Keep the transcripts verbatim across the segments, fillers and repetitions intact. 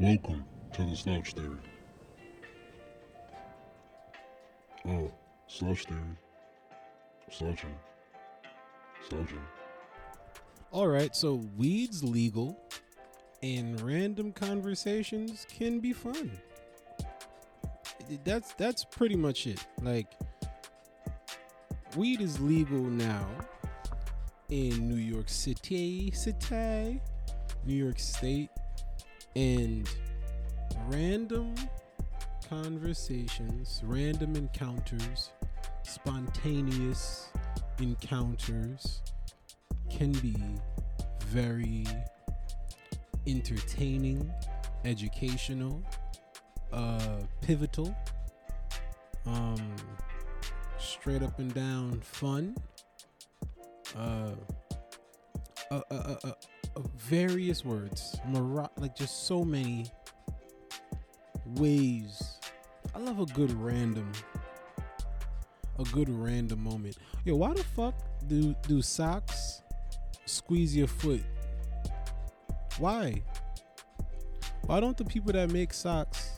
Welcome to the Slouch Theory. Oh, Slouch Theory. Slouching. Slouching. Alright, so weed's legal, and random conversations can be fun. That's, that's pretty much it. Like, weed is legal now in New York City, city, New York State. And random conversations, random encounters, spontaneous encounters can be very entertaining, educational, uh, pivotal, um, straight up and down fun, uh, uh, uh, uh, uh various words, Mara- like just so many ways. I love a good random, a good random moment. Yo, why the fuck do do socks squeeze your foot? Why? Why don't the people that make socks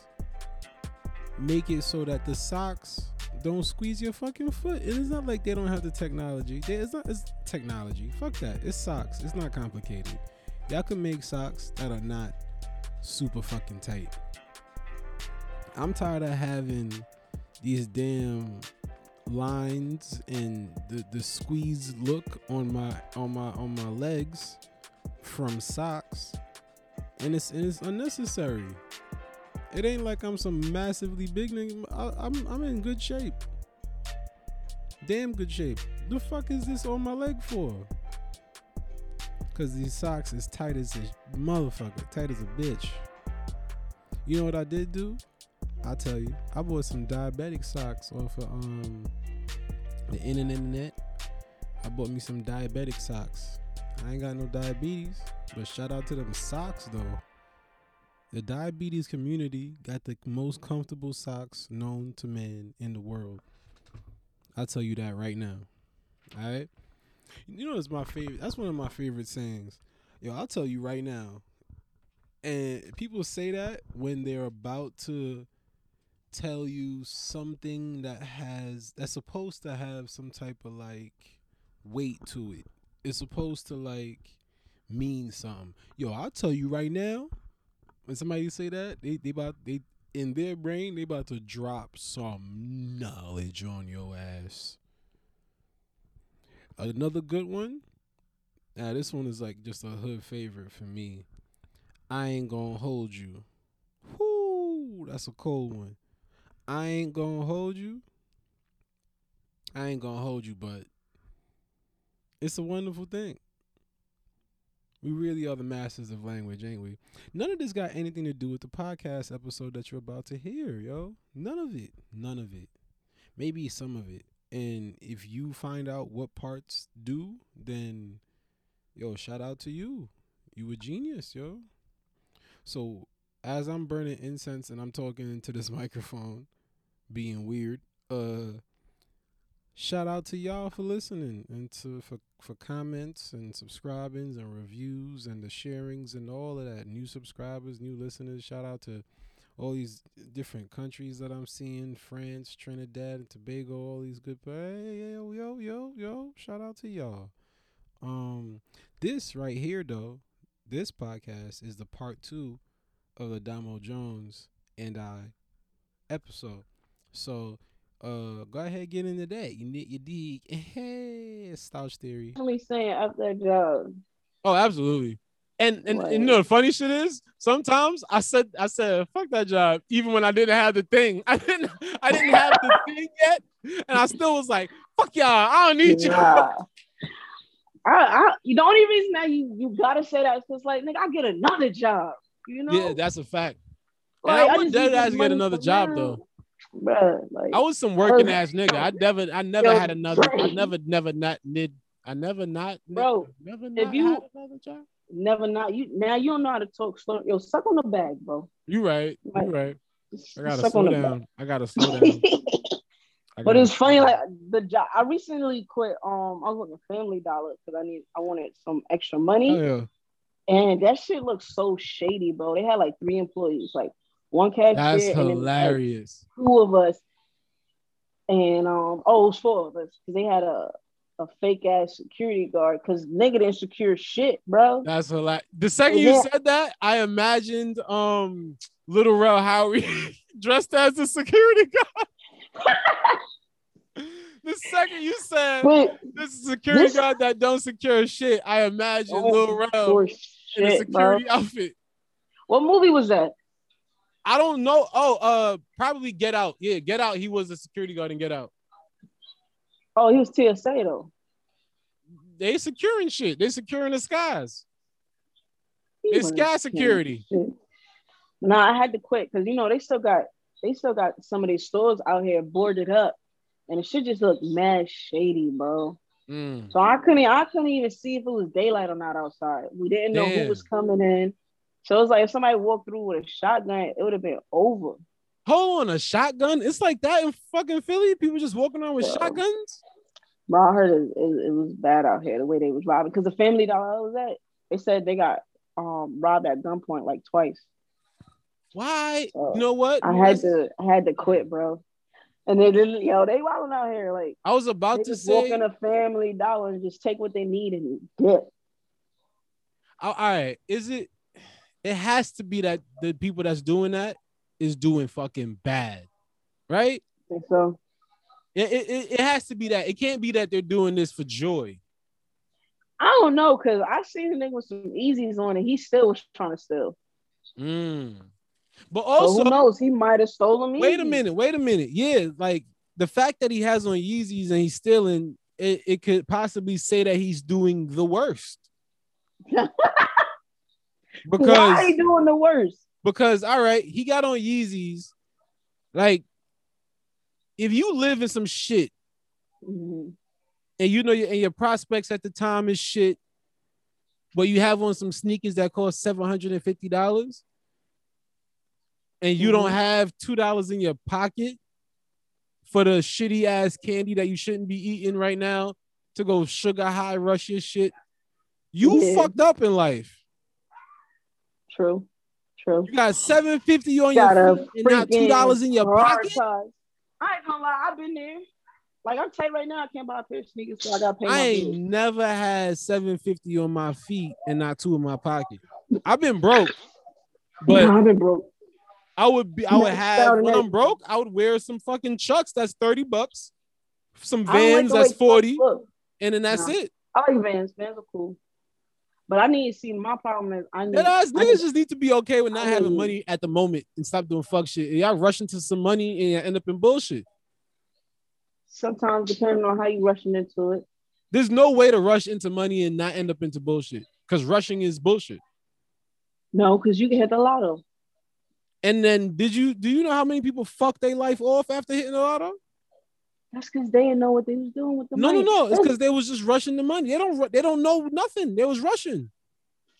make it so that the socks don't squeeze your fucking foot? And it's not like they don't have the technology. They, it's not. It's technology. Fuck that. It's socks. It's not complicated. Y'all can make socks that are not super fucking tight. I'm tired of having these damn lines and the the squeeze look on my on my on my legs from socks, and it's and it's unnecessary. It ain't like I'm some massively big nigga. I, I'm I'm in good shape. Damn good shape. The fuck is this on my leg for? Cause these socks is tight as a motherfucker. Tight as a bitch. You know what I did do? I'll tell you. I bought some diabetic socks off of um the internet. I bought me some diabetic socks. I ain't got no diabetes, but shout out to them socks though. The diabetes community got the most comfortable socks known to man in the world. I'll tell you that right now. All right? You know, it's my favorite. That's one of my favorite sayings. Yo, I'll tell you right now. And people say that when they're about to tell you something that has, that's supposed to have some type of like weight to it. It's supposed to like mean something. Yo, I'll tell you right now. When somebody say that, they they about they in their brain they about to drop some knowledge on your ass. Another good one. Now this one is like just a hood favorite for me. I ain't gonna hold you. Whoo, that's a cold one. I ain't gonna hold you. I ain't gonna hold you, but it's a wonderful thing. We really are the masters of language, ain't we? None of this got anything to do with the podcast episode that you're about to hear, yo. None of it. None of it. Maybe some of it. And if you find out what parts do, then, yo, shout out to you. You a genius, yo. So as I'm burning incense and I'm talking into this microphone, being weird, uh, shout out to y'all for listening and to for for comments and subscribings and reviews and the sharings and all of that. New subscribers, new listeners. Shout out to all these different countries that I'm seeing: France, Trinidad, and Tobago. All these good. Hey, yo, yo, yo, yo! Shout out to y'all. Um, this right here, though, this podcast is the part two of the Damo Jones and I episode. So. Uh, go ahead, get into that. You knit your dig. Hey, Slouch Theory. How we saying up there, Joe? Oh, absolutely. And and, and you know the funny shit is sometimes I said I said fuck that job even when I didn't have the thing. I didn't I didn't have the thing yet, and I still was like fuck y'all. I don't need yeah. you. I, I you the only reason that you you gotta say that is because like nigga I get another job. You know. Yeah, that's a fact. Like, I wouldn't dead ass get another job now. Though. Bruh, like, I was some working ass nigga. I never, I never yo, had another. Bro. I never, never not did. I never not. Bro, never not if you job. Never not you. Now you don't know how to talk. So, yo, suck on the bag, bro. You right. Like, you right. I gotta slow down. I gotta slow down. Gotta but it's funny, like the job. I recently quit. Um, I was working Family Dollar because I need. I wanted some extra money. Oh, yeah. And that shit looked so shady, bro. They had like three employees, like one cashier. That's hilarious. And two of us, and um, oh, it was four of us because they had a, a fake ass security guard because nigga didn't secure shit, bro. That's hilarious. The second yeah. you said that, I imagined um, Lil Rel Howery dressed as a security guard. The second you said Wait, this is security this... guard that don't secure shit, I imagine oh, Lil Rel shit, in a security bro. outfit. What movie was that? I don't know. Oh, uh, probably Get Out. Yeah, Get Out. He was a security guard in Get Out. Oh, he was T S A though. They securing shit. They securing the skies. He it's sky security. No, I had to quit because you know they still got they still got some of these stores out here boarded up. And it should just look mad shady, bro. Mm. So I couldn't, I couldn't even see if it was daylight or not outside. We didn't know Damn. who was coming in. So it was like if somebody walked through with a shotgun, it would have been over. Hold on, a shotgun? It's like that in fucking Philly? People just walking around with bro. shotguns? Bro, I heard it, it, it was bad out here, the way they was robbing. Because the Family Dollar I was at, they said they got um, robbed at gunpoint like twice. Why? So you know what? I had to, I had to quit, bro. And they didn't, yo, they wilding out here. Like I was about to say, walk in a Family Dollar and just take what they need and get. All right, is it? It has to be that the people that's doing that is doing fucking bad, right? I think so. It, it it has to be that. It can't be that they're doing this for joy. I don't know, cause I seen the nigga with some Yeezys on and he still was trying to steal. Mm. But also, so who knows? He might have stolen me. Wait a minute. Wait a minute. Yeah, like the fact that he has on Yeezys and he's stealing, it, it could possibly say that he's doing the worst. Because why are you doing the worst? Because all right, he got on Yeezys. Like, if you live in some shit, mm-hmm. and you know, and your prospects at the time is shit, but you have on some sneakers that cost seven hundred and fifty dollars. And you don't have two dollars in your pocket for the shitty ass candy that you shouldn't be eating right now to go sugar high rush your shit. You yeah. fucked up in life. True, true. You got seven fifty on got your feet and not two dollars in your pocket. I ain't gonna lie, I've been there. Like I'm tight right now, I can't buy a pair of sneakers, so I gotta pay. I ain't bills. never had seven fifty on my feet and not two in my pocket. I've been broke, but yeah, I've been broke. I would be, I would have, when I'm broke, I would wear some fucking Chucks that's thirty bucks, some Vans that's forty, and then that's it. I like Vans, Vans are cool. But I need to see, my problem is, I need niggas just need to be okay with not having money at the moment and stop doing fuck shit. And y'all rush into some money and y'all end up in bullshit. Sometimes, depending on how you rushing into it. There's no way to rush into money and not end up into bullshit because rushing is bullshit. No, because you can hit the lotto. And then, did you do you know how many people fuck their life off after hitting the lotto? That's because they didn't know what they was doing with the no, money. No, no, no. It's because they was just rushing the money. They don't they don't know nothing. They was rushing.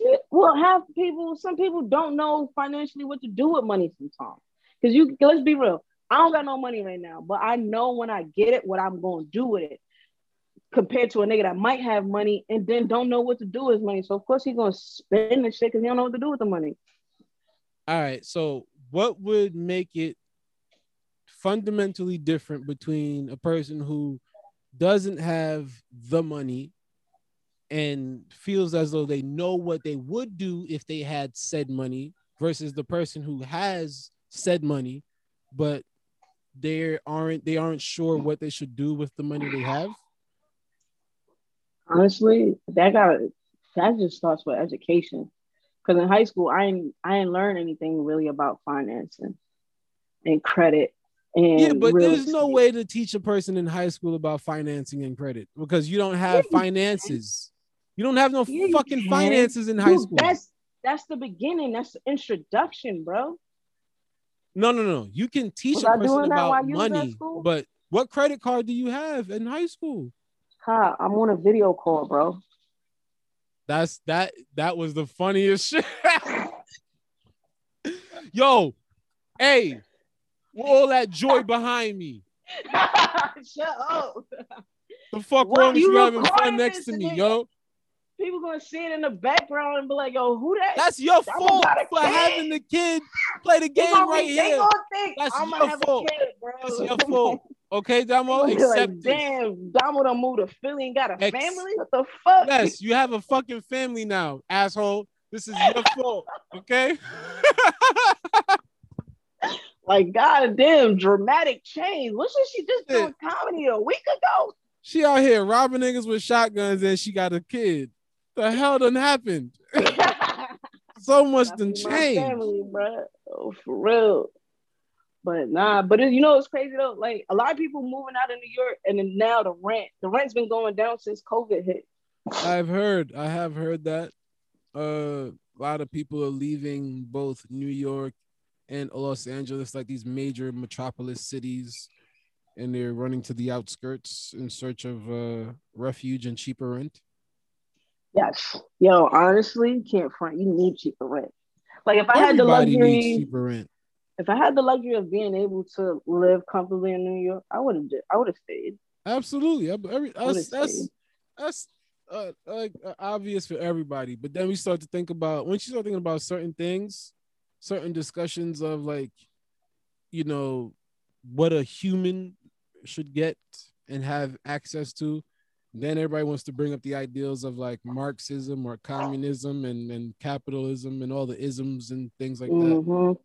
Yeah, well, half people, some people don't know financially what to do with money sometimes. Because you let's be real, I don't got no money right now, but I know when I get it what I'm gonna do with it. Compared to a nigga that might have money and then don't know what to do with his money, so of course he's gonna spend the shit because he don't know what to do with the money. All right, so. What would make it fundamentally different between a person who doesn't have the money and feels as though they know what they would do if they had said money versus the person who has said money, but they aren't they aren't sure what they should do with the money they have? Honestly, that got that just starts with education. Because in high school, I ain't, I ain't learn anything really about financing and credit. And yeah, but there's estate. no way to teach a person in high school about financing and credit because you don't have yeah, finances. You, you don't have no yeah, fucking finances in high Dude, school. That's, that's the beginning. That's the introduction, bro. No, no, no. You can teach Was a person about money, but what credit card do you have in high school? Ha, I'm on a video call, bro. That's that. That was the funniest shit. Yo, hey, all that joy behind me. Shut up. The fuck wrong is you having fun next to me, nigga? Yo? people gonna see it in the background and be like, yo, who that? That's your I'm fault for kid. having the kid play the game gonna, right here. Think, That's I'm your fault. Kid, bro. That's your fault. Okay, Damo, accept like, this. Damn, Damo done moved to Philly and got a Ex- family? What the fuck? Yes, you have a fucking family now, asshole. This is your fault, okay? Like, goddamn, dramatic change. Wasn't she just yeah. doing comedy a week ago? She out here robbing niggas with shotguns and she got a kid. The hell done happened? So much I done changed. Family, bro. Oh, for real. But nah, but it, you know it's crazy though? Like, a lot of people moving out of New York, and then now the rent. The rent's been going down since COVID hit. I've heard. I have heard that. Uh, a lot of people are leaving both New York and Los Angeles, like these major metropolis cities, and they're running to the outskirts in search of uh, refuge and cheaper rent. Yes. Yo, honestly, you can't front. You need cheaper rent. Like, if I Everybody had the luxury... needs cheaper rent. If I had the luxury of being able to live comfortably in New York, I would have. I would have stayed. Absolutely, every that's that's, that's uh, like uh, obvious for everybody. But then we start to think about once you start thinking about certain things, certain discussions of like, you know, what a human should get and have access to. Then everybody wants to bring up the ideals of like Marxism or communism and and capitalism and all the isms and things like mm-hmm. that.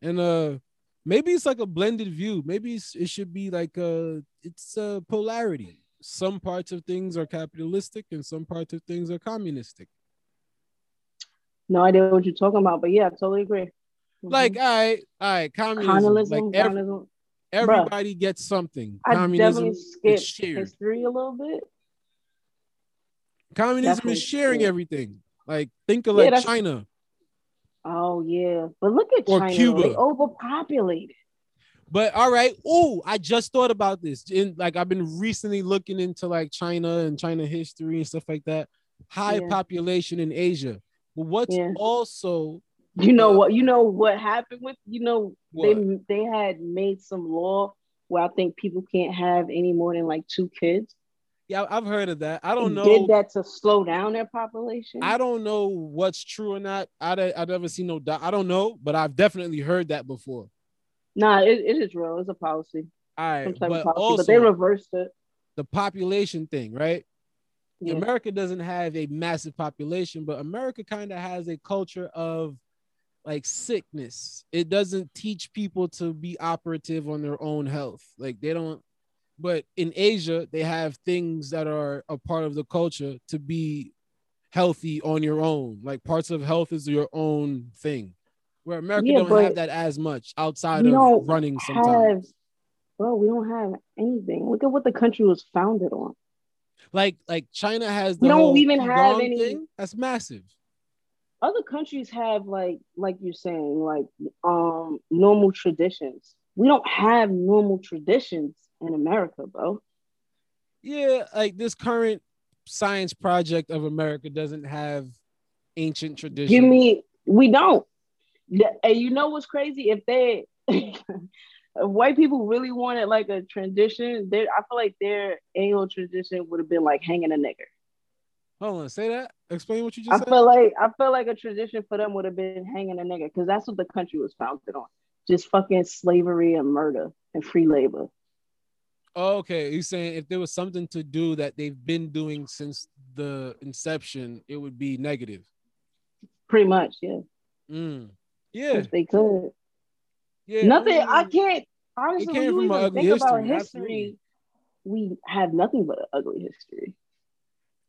And uh, maybe it's like a blended view. Maybe it's, it should be like uh, it's a polarity. Some parts of things are capitalistic and some parts of things are communistic. No idea what you're talking about, but yeah, I totally agree. Mm-hmm. Like, all right, all right, communism. Communism, like every, communism. Everybody Bruh, gets something. I communism definitely is shared. History a little bit. Communism definitely is sharing yeah. everything. Like, think of like yeah, China. Oh, yeah. But look at or China. Cuba. They overpopulated. But all right. Oh, I just thought about this. In, like, I've been recently looking into like China and China history and stuff like that. High yeah. population in Asia. But what's yeah. also... You know uh, what? You know what happened with... You know, what? they they had made some law where I think people can't have any more than like two kids. Yeah, I've heard of that. I don't know. Did that to slow down their population? I don't know what's true or not. I I've never seen no. I don't know, but I've definitely heard that before. Nah, it, it is real. It's a policy. All right, but policy, also but they reversed it. The population thing, right? Yeah. America doesn't have a massive population, but America kind of has a culture of like sickness. It doesn't teach people to be operative on their own health. Like they don't. But in Asia, they have things that are a part of the culture to be healthy on your own. Like parts of health is your own thing. Where America yeah, don't have that as much outside of running sometimes. Have, bro, we don't have anything. Look at what the country was founded on. Like like China has the we don't even have any thing. That's massive. Other countries have like like you're saying, like um normal traditions. We don't have normal traditions in America, bro. Yeah, like this current science project of America doesn't have ancient traditions. Give me, we don't. And you know what's crazy? If they, if white people really wanted like a tradition, they, I feel like their annual tradition would have been like hanging a nigger. Hold on, say that. Explain what you just I said. I feel like I feel like a tradition for them would have been hanging a nigger because that's what the country was founded on. Just fucking slavery and murder and free labor. Oh, okay, you're saying if there was something to do that they've been doing since the inception, it would be negative. Pretty much, yeah. Mm. Yeah. If they could. Yeah. Nothing. Yeah. I can't. Honestly, when you even think history. about history, we have nothing but an ugly history.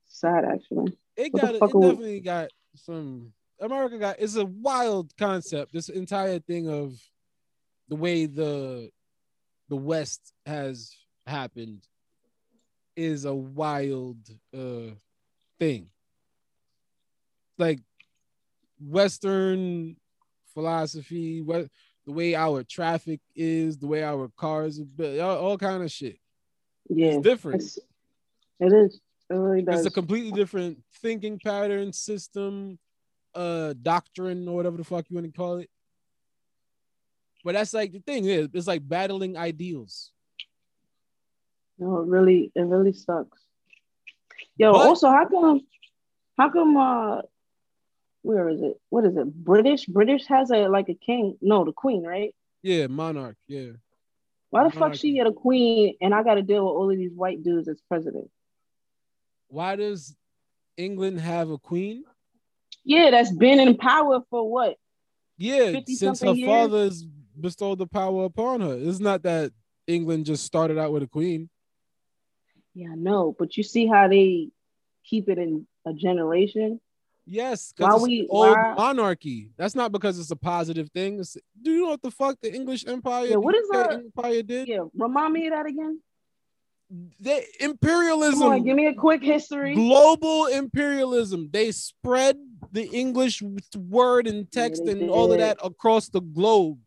Sad, actually. It what got. It definitely we... got some. America got. It's a wild concept. This entire thing of the way the the West has happened is a wild uh, thing. Like Western philosophy, what the way our traffic is, the way our cars, all, all kind of shit. Yeah, it's different. It's, it is. It really does. It's a completely different thinking pattern, system, uh, doctrine, or whatever the fuck you want to call it. But that's like the thing is, it's like battling ideals. No, it really, it really sucks. Yo, but, also, how come, How come? Uh, where is it? What is it? British. British has a like a king. No, the queen, right? Yeah, monarch. Yeah. Why the monarch. Fuck she get a queen and I got to deal with all of these white dudes as president? Why does England have a queen? Yeah, that's been in power for what? Yeah, since her years? Father's bestowed the power upon her. It's not that England just started out with a queen. Yeah, I know, but you see how they keep it in a generation? Yes, because it's an old why... monarchy. That's not because it's a positive thing. It's, do you know what the fuck the English Empire, yeah, what is that Empire did? Yeah, remind me of that again. They, imperialism. Come on, give me a quick history. Global imperialism. They spread the English word and text yeah, and did. all of that across the globe.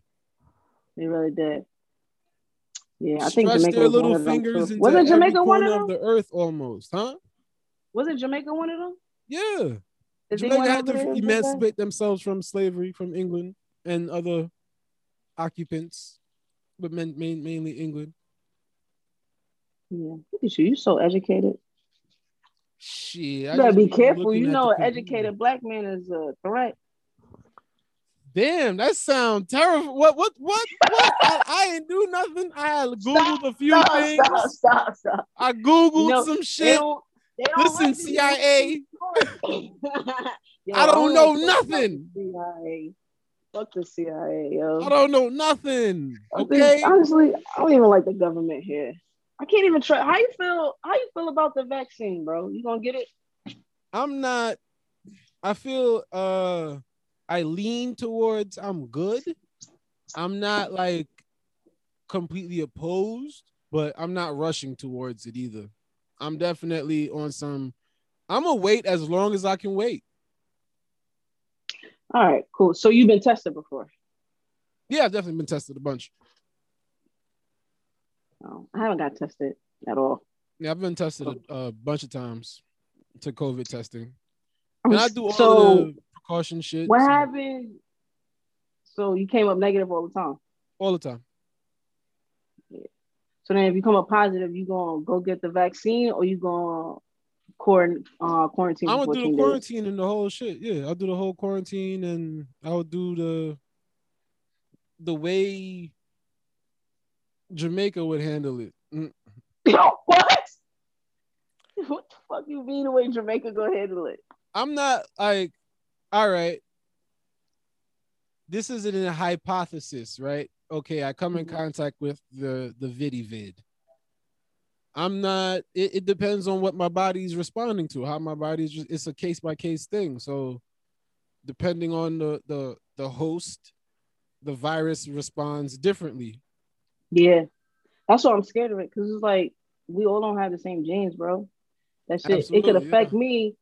They really did. Yeah, I think Jamaica their little was one fingers of Wasn't Jamaica one of them? The earth almost, huh? Wasn't Jamaica one of them? Yeah. Is Jamaica had to emancipate themselves from slavery from England and other occupants, but main, main, mainly England. Yeah, look at you. You're so educated. Shit. You gotta be careful. You know, an educated black man is a threat. Damn, that sounds terrible. What, what, what, what? I, I ain't do nothing. I Googled stop, a few stop, things. Stop, stop, stop. I Googled no, some shit. They don't, they don't Listen, C I A. Yo, I don't know nothing. C I A. Fuck the C I A, yo. I don't know nothing. Okay. Think, honestly, I don't even like the government here. I can't even try. How you feel? How you feel about the vaccine, bro? You gonna get it? I'm not. I feel. Uh, I lean towards. I'm good. I'm not like completely opposed, but I'm not rushing towards it either. I'm definitely on some. I'm gonna wait as long as I can wait. All right, cool. So you've been tested before? Yeah, I've definitely been tested a bunch. Oh, I haven't got tested at all. Yeah, I've been tested a, a bunch of times to COVID testing. And I do all so, the precaution shit. What so. happened? So you came up negative all the time? All the time. Yeah. So then if you come up positive, you going to go get the vaccine or you going to uh, quarantine? I would do the quarantine days. and the whole shit. Yeah, I'll do the whole quarantine and I'll do the the way... Jamaica would handle it. Mm. What? What the fuck you mean the way Jamaica gonna handle it? I'm not like, all right, this isn't a hypothesis, right? Okay, I come in contact with the, the viddy vid. I'm not, it, it depends on what my body's responding to, how my body's, just, it's a case by case thing. So depending on the, the, the host, the virus responds differently. Yeah, that's why I'm scared of it, because it's like we all don't have the same genes, bro. That shit, Absolutely, it could affect yeah. me,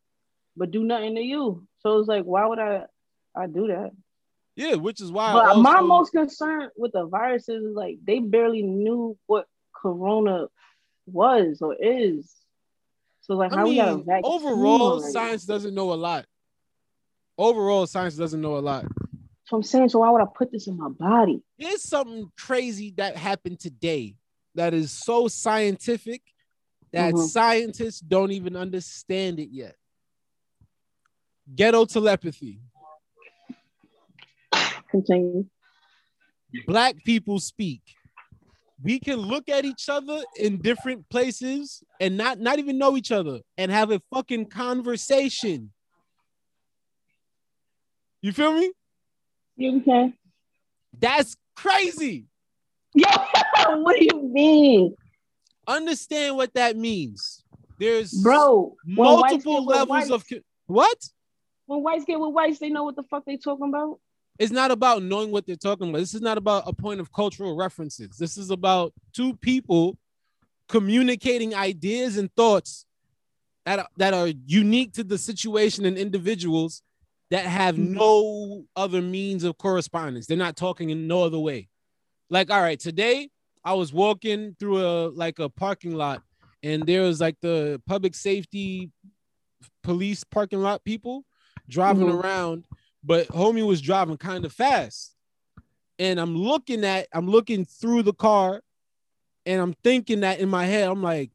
but do nothing to you. So it's like, why would I, I do that? Yeah, which is why. But also... my most concern with the viruses is like they barely knew what corona was or is. So like, I how mean, we got a vaccine? Overall, right? science doesn't know a lot. Overall, science doesn't know a lot. So I'm saying, so why would I put this in my body? There's something crazy that happened today that is so scientific that mm-hmm. scientists don't even understand it yet. Ghetto telepathy. Continue. Black people speak. We can look at each other in different places and not, not even know each other and have a fucking conversation. You feel me? You can. That's crazy. Yeah, what do you mean? Understand what that means. There's bro multiple levels of what? When whites get with whites, they know what the fuck they talking about. It's not about knowing what they're talking about. This is not about a point of cultural references. This is about two people communicating ideas and thoughts that are, that are unique to the situation and individuals. That have no other means of correspondence. They're not talking in no other way. Like, all right, today I was walking through a like a parking lot, and there was like the public safety police parking lot people driving mm-hmm. around, but homie was driving kind of fast. And I'm looking at, I'm looking through the car, and I'm thinking that in my head, I'm like,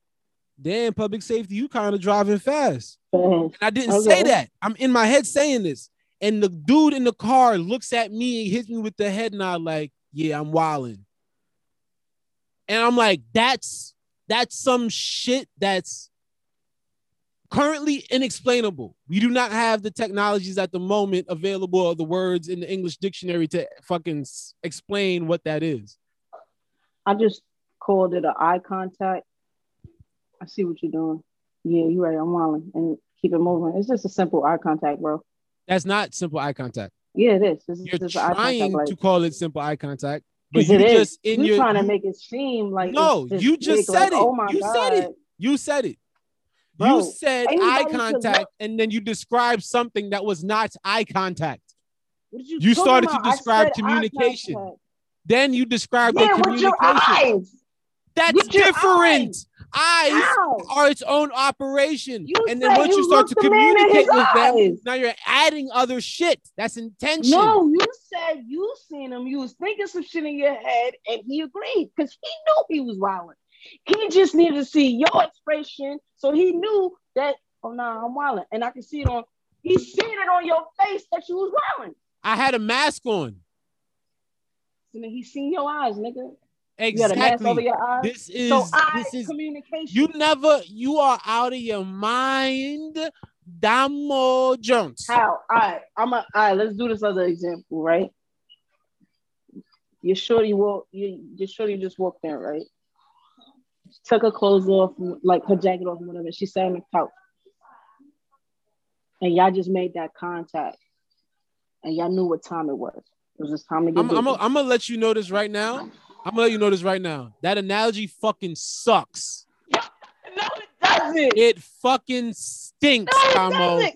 damn, public safety, you kind of driving fast. Uh-huh. And I didn't okay. say that. I'm in my head saying this. And the dude in the car looks at me and hits me with the head nod like, yeah, I'm wilding. And I'm like, that's that's some shit that's currently inexplainable. We do not have the technologies at the moment available or the words in the English dictionary to fucking explain what that is. I just called it an eye contact. I see what you're doing. Yeah, you're right. I'm wilding. And keep it moving. It's just a simple eye contact, bro. That's not simple eye contact. Yeah, it is. It's, you're it's trying contact, like, to call it simple eye contact. But you just in You're your, trying to make it seem like no, it's you just said like, it. Oh my you God. said it. You said it. Bro, you said eye contact, and then you described something that was not eye contact. What you you started about? to describe communication. Then you described yeah, the communication. Your eyes. That's with different. Eyes, eyes are its own operation. You and then once you start to communicate with eyes. them, now you're adding other shit. That's intention. No, you said you seen him. You was thinking some shit in your head, and he agreed because he knew he was wilding. He just needed to see your expression, so he knew that, oh, nah, I'm wilding. And I can see it on, he seen it on your face that you was wilding. I had a mask on. So then he seen your eyes, nigga. Exactly. You got a mask over your eyes. This is, so this is communication. You never, you are out of your mind, Damo Jones. How? All right, I'm a, all right, let's do this other example, right? You're sure you walk, you, you're sure you just walked in, right? She took her clothes off, like her jacket off and whatever. She sat on the couch. And y'all just made that contact. And y'all knew what time it was. It was just time to get I'm going to let you know this right now. I'm going to let you know this right now. That analogy fucking sucks. No, it doesn't. It fucking stinks, Damo. No, you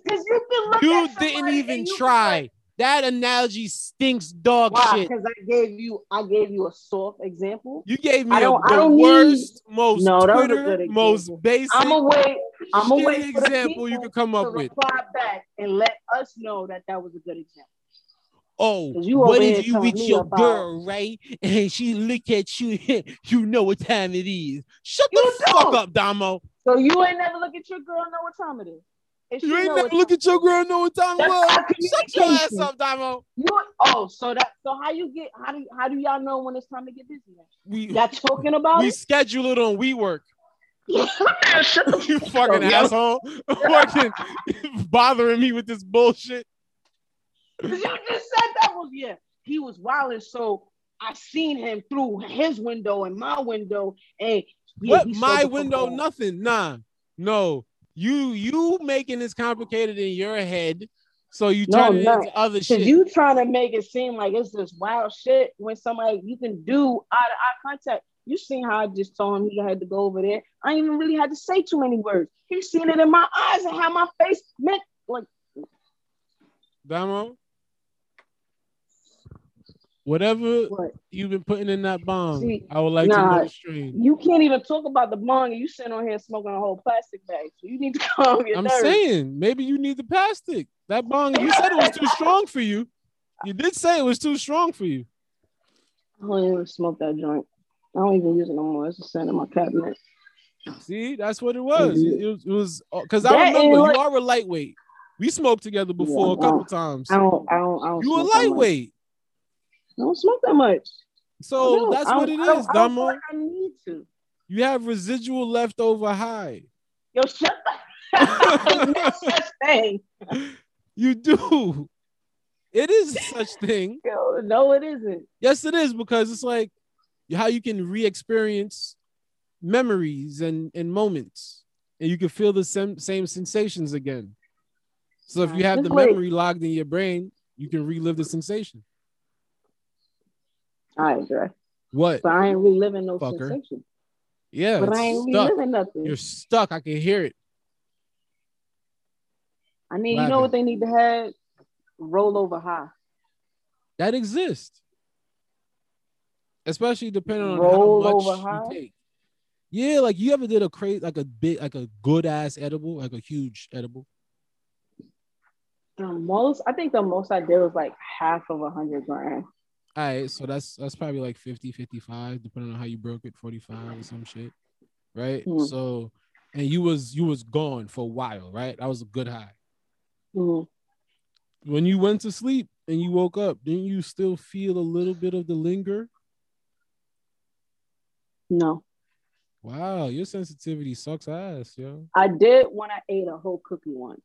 you didn't even you try. Can... That analogy stinks dog Why? shit. Because I gave you, I gave you a soft example. You gave me a, the worst, need... most no, Twitter, most basic. I'm away. I'm away. Example you could come up to with. Reply back and let us know that that was a good example. Oh, you what if you with your about... girl, right? And she look at you, you know what time it is. Shut you the don't. fuck up, Damo. So you ain't never look at your girl, know what time it is. You ain't never look at your girl, know what time it was. Shut your ass up, Damo. You, oh, so that so how you get how do how do y'all know when it's time to get busy? We y'all talking about we it? schedule it on WeWork. you fucking asshole, fucking bothering me with this bullshit. You just said that was yeah. He was wilding, so I seen him through his window and my window, and yeah, what my window? Nothing. Nah, no. You you making this complicated in your head, so you turn no, it not. into other shit. You trying to make it seem like it's this wild shit when somebody you can do eye to eye contact. You seen how I just told him he had to go over there. I ain't even really had to say too many words. He seen it in my eyes and how my face meant like. Damo, whatever what? you've been putting in that bong, See, I would like nah, to know the stream. You can't even talk about the bong and you sitting on here smoking a whole plastic bag. So you need to calm your I'm nerves. saying, maybe you need the plastic. That bong, you said it was too strong for you. You did say it was too strong for you. I don't even smoke that joint. I don't even use it no more. It's just sitting in my cabinet. See, that's what it was. Mm-hmm. It was because I remember you like- are a lightweight. We smoked together before yeah, a couple times. I don't, I don't, I don't. You a lightweight. I don't smoke that much. So that's what it is, Damo. I need to. You have residual leftover high. Yo, shut up. It's such thing. You do. It is such thing. Yo, no, it isn't. Yes, it is because it's like how you can re-experience memories and, and moments, and you can feel the same same sensations again. So if you have the memory logged in your brain, you can relive the sensation. All right, Dre. What? But I ain't reliving no Fucker. sensation. Yeah, but I ain't stuck. reliving nothing. You're stuck. I can hear it. I mean, Laughing. you know what they need to have? Rollover high. That exists. Especially depending on Roll how much over high? you take. Yeah, like you ever did a crazy, like a big, like a good ass edible, like a huge edible. The most, I think the most I did was like half of a hundred grand. All right, so that's that's probably like fifty, fifty-five, depending on how you broke it, forty-five or some shit, right? Mm. So and you was you was gone for a while, right? That was a good high. Mm-hmm. When you went to sleep and you woke up, didn't you still feel a little bit of the linger? No. Wow, your sensitivity sucks ass, yo. I did when I ate a whole cookie once.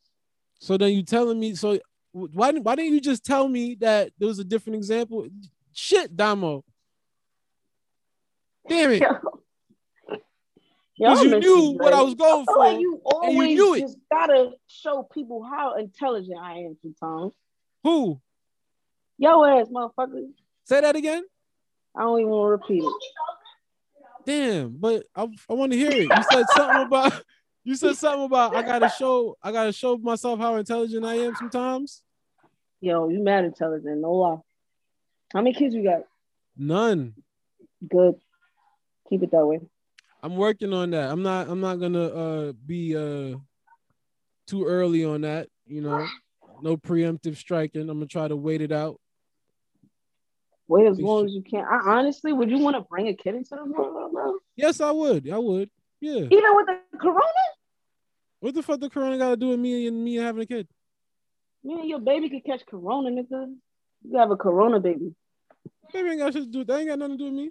So then you telling me, so why, why didn't you just tell me that there was a different example? Shit, Damo. Damn it. Because you knew what I was going for. Like you always you just gotta show people how intelligent I am sometimes. Who? Yo ass, motherfucker. Say that again? I don't even want to repeat it. Damn, but I, I want to hear it. You said something about you said something about I gotta show I gotta show myself how intelligent I am sometimes. Yo, you mad intelligent, no lie. How many kids you got? None. Good. Keep it that way. I'm working on that. I'm not I'm not gonna uh be uh too early on that, you know. No preemptive striking. I'm gonna try to wait it out. Wait as long as you can. I honestly, would you want to bring a kid into the world, bro? Yes, I would. I would. Yeah. Even with the corona? What the fuck the corona got to do with me and me having a kid? Me and your baby could catch corona, nigga. You have a corona baby. Baby ain't got shit to do. That ain't got nothing to do with me.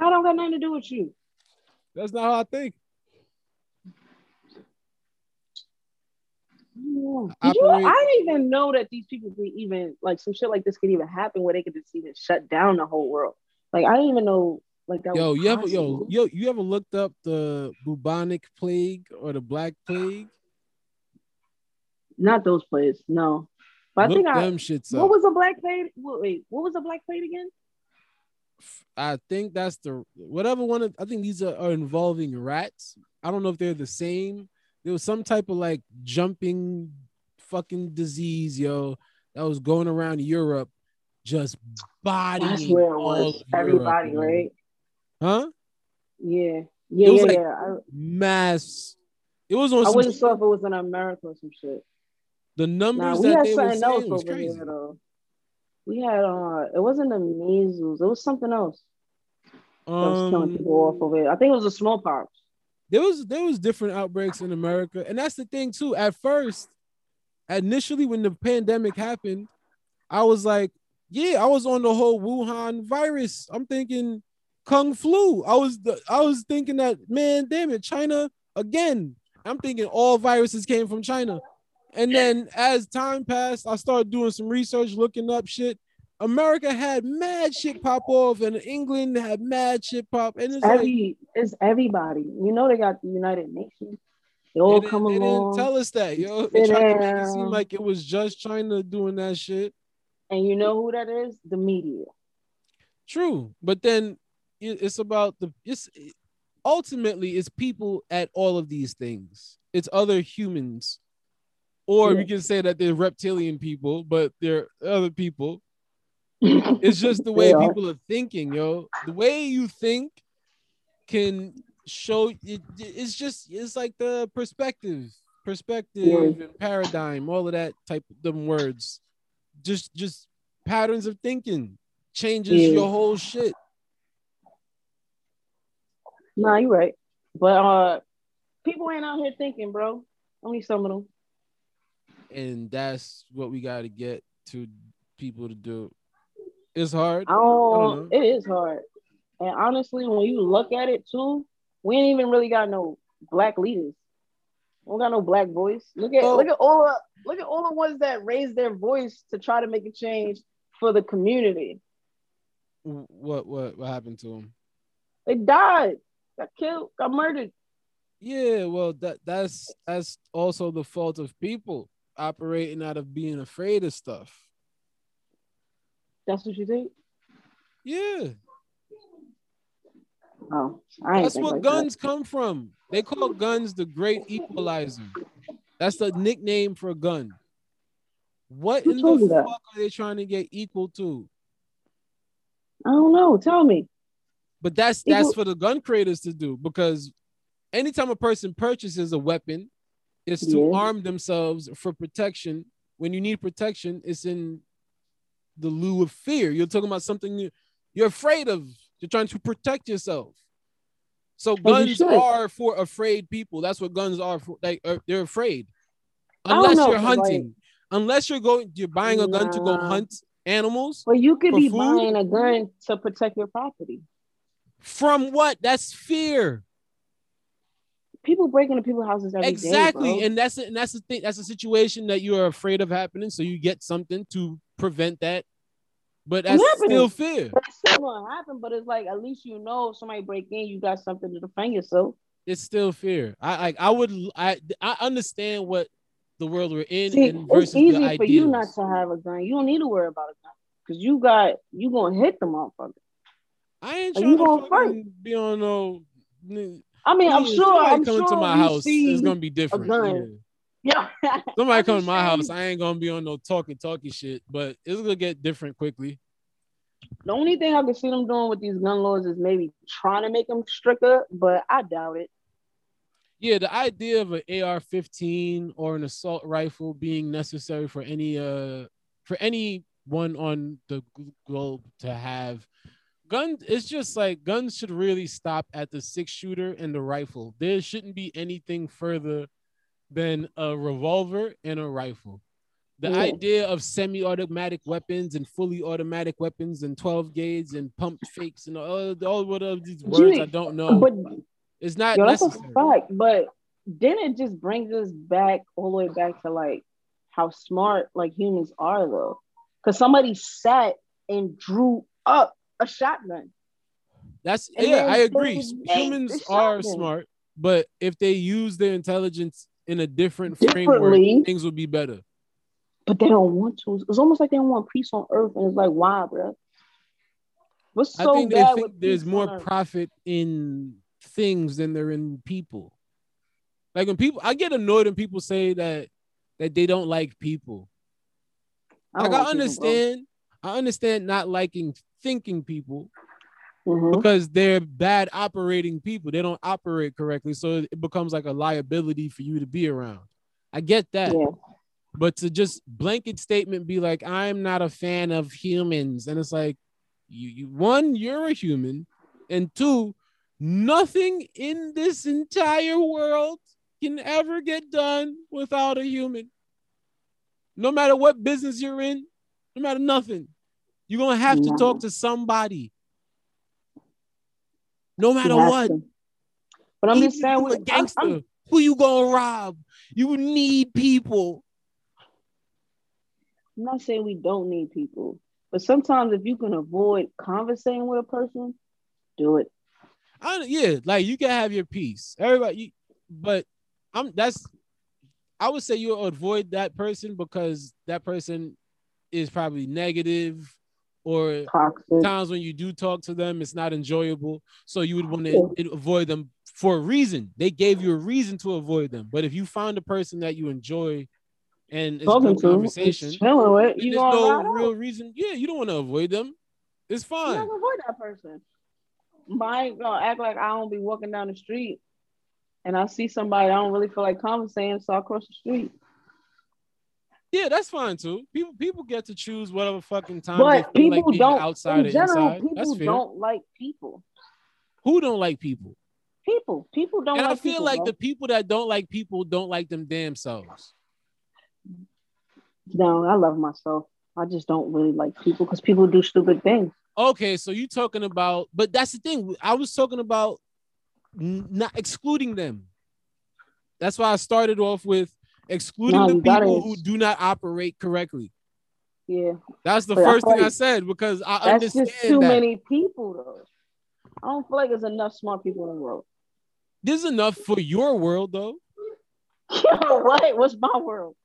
I don't got nothing to do with you. That's not how I think. Yeah. Did you, I didn't even know that these people could even like some shit like this could even happen where they could just even shut down the whole world. Like I didn't even know like that. Yo, was you ever yo yo you ever looked up the bubonic plague or the black plague? Not those plagues, no. But Look I think them I, shits what up. was the black plague? Wait, what was the black plague again? I think that's the whatever one. Of, I think these are, are involving rats. I don't know if they're the same. There was some type of like jumping fucking disease, yo, that was going around Europe, just bodying. That's where it was. Everybody, Europe, right? Huh? Yeah, yeah, it was yeah, like yeah. Mass. It was on. I wasn't sure if it was in America or some shit. The numbers nah, that they were saying was crazy. Here, though. We had uh, it wasn't the measles. It was something else. Um, that was killing people off of it. I think it was the smallpox. There was there was different outbreaks in America, and that's the thing too. At first, initially when the pandemic happened, I was like, yeah, I was on the whole Wuhan virus. I'm thinking Kung Flu. I was the, I was thinking that, man, damn it, China again. I'm thinking all viruses came from China. And then as time passed, I started doing some research, looking up shit. America had mad shit pop off, and England had mad shit pop. And it's Every, like, it's everybody. You know they got the United Nations. They all they come they along. They didn't tell us that, yo. They tried to make it seem like it was just China doing that shit. And you know who that is? The media. True, but then it's about the. It's ultimately it's people at all of these things. It's other humans, or yeah. we can say that they're reptilian people, but they're other people. It's just the way people are thinking, yo. The way you think can show it, it's just it's like the perspective, perspective yeah. and paradigm, all of that type of them words. Just just patterns of thinking changes yeah. your whole shit. Nah, you're right. But uh people ain't out here thinking, bro. Only some of them. And that's what we gotta get to people to do. It's hard. Oh, it is hard. And honestly, when you look at it too, we ain't even really got no black leaders. We don't got no black voice. Look at oh. look at all the look at all the ones that raised their voice to try to make a change for the community. What what what happened to them? They died. Got killed. Got murdered. Yeah, well, that that's that's also the fault of people operating out of being afraid of stuff. That's what you think? Yeah. Oh, I that's what like guns that. come from. They call guns the great equalizer. That's the nickname for a gun. What Who in the fuck that? are they trying to get equal to? I don't know. Tell me. But that's that's equal- for the gun creators to do, because anytime a person purchases a weapon, it's to yeah. arm themselves for protection. When you need protection, it's in the lieu of fear. You're talking about something you're afraid of. You're trying to protect yourself. So guns are for afraid people. That's what guns are for. Like uh, they're afraid. Unless know, you're hunting, like, unless you're going, you're buying a gun nah. to go hunt animals. Well, you could be food. buying a gun to protect your property. From what? That's fear. People break into people's houses every exactly. day. Exactly, and that's and that's the thing. That's a situation that you are afraid of happening, so you get something to prevent that. But that's still fear. That's still gonna happen. But it's like, at least you know, if somebody break in, you got something to defend yourself. It's still fear. I like. I would. I. I understand what the world we're in. See, and versus it's easy the ideals. For you not to have a gun. You don't need to worry about a gun because you got. You gonna hit the motherfucker. I ain't trying you to gonna fight. Be on no. I mean, I'm sure. I'm coming sure to my house is gonna be different. Yeah. yeah. Somebody come to my house, I ain't gonna be on no talking, talking shit. But it's gonna get different quickly. The only thing I can see them doing with these gun laws is maybe trying to make them stricter, but I doubt it. Yeah, the idea of an A R fifteen or an assault rifle being necessary for any uh for anyone on the globe to have. Guns, it's just like guns should really stop at the six shooter and the rifle. There shouldn't be anything further than a revolver and a rifle. The yeah. idea of semi-automatic weapons and fully automatic weapons and twelve gauge and pumped fakes and all, all whatever these words Gee, I don't know. But it's not yo, that's necessary. A fact, but then it just brings us back all the way back to like how smart like humans are though. Because somebody sat and drew up a shotgun. That's and yeah, I agree. Humans are smart, but if they use their intelligence in a different framework, things would be better. But they don't want to. It's almost like they don't want peace on earth, and it's like, why, bro? What's so I think bad they think with there's more profit in things than there in people. Like when people, I get annoyed when people say that that they don't like people. I like, like I understand. People, I understand not liking thinking people mm-hmm. because they're bad operating people. They don't operate correctly. So it becomes like a liability for you to be around. I get that. Yeah. But to just blanket statement be like, I'm not a fan of humans. And it's like, you, you one, you're a human. And two, nothing in this entire world can ever get done without a human. No matter what business you're in, no matter nothing. You're going to have yeah. to talk to somebody. No matter what. To. But I'm just saying, with a gangster, I'm, I'm, who you going to rob? You need people. I'm not saying we don't need people. But sometimes if you can avoid conversating with a person, do it. I, yeah, like you can have your peace. Everybody, you, but I'm that's, I would say you'll avoid that person because that person is probably negative. Or toxic. Times when you do talk to them, it's not enjoyable. So you would want to it, avoid them for a reason. They gave you a reason to avoid them. But if you find a person that you enjoy and it's Talking a good conversation, it's chilling with, you there's no real out. reason. Yeah, you don't want to avoid them. It's fine. You don't avoid that person. I ain't gonna act like I don't be walking down the street and I see somebody I don't really feel like conversating, so I cross the street. Yeah, that's fine too. People people get to choose whatever fucking time but they feel people like being don't, outside or general, inside. People that's fair. Don't like people. Who don't like people? People. People don't and like people. And I feel people, like bro. The people that don't like people don't like them damn selves. No, I love myself. I just don't really like people because people do stupid things. Okay, so you're talking about, but that's the thing. I was talking about not excluding them. That's why I started off with excluding no, the people who do not operate correctly. Yeah. That's the but first I thing like, I said because I that's understand just too that. Many people though. I don't feel like there's enough smart people in the world. There's enough for your world though. Yo, what? What's my world?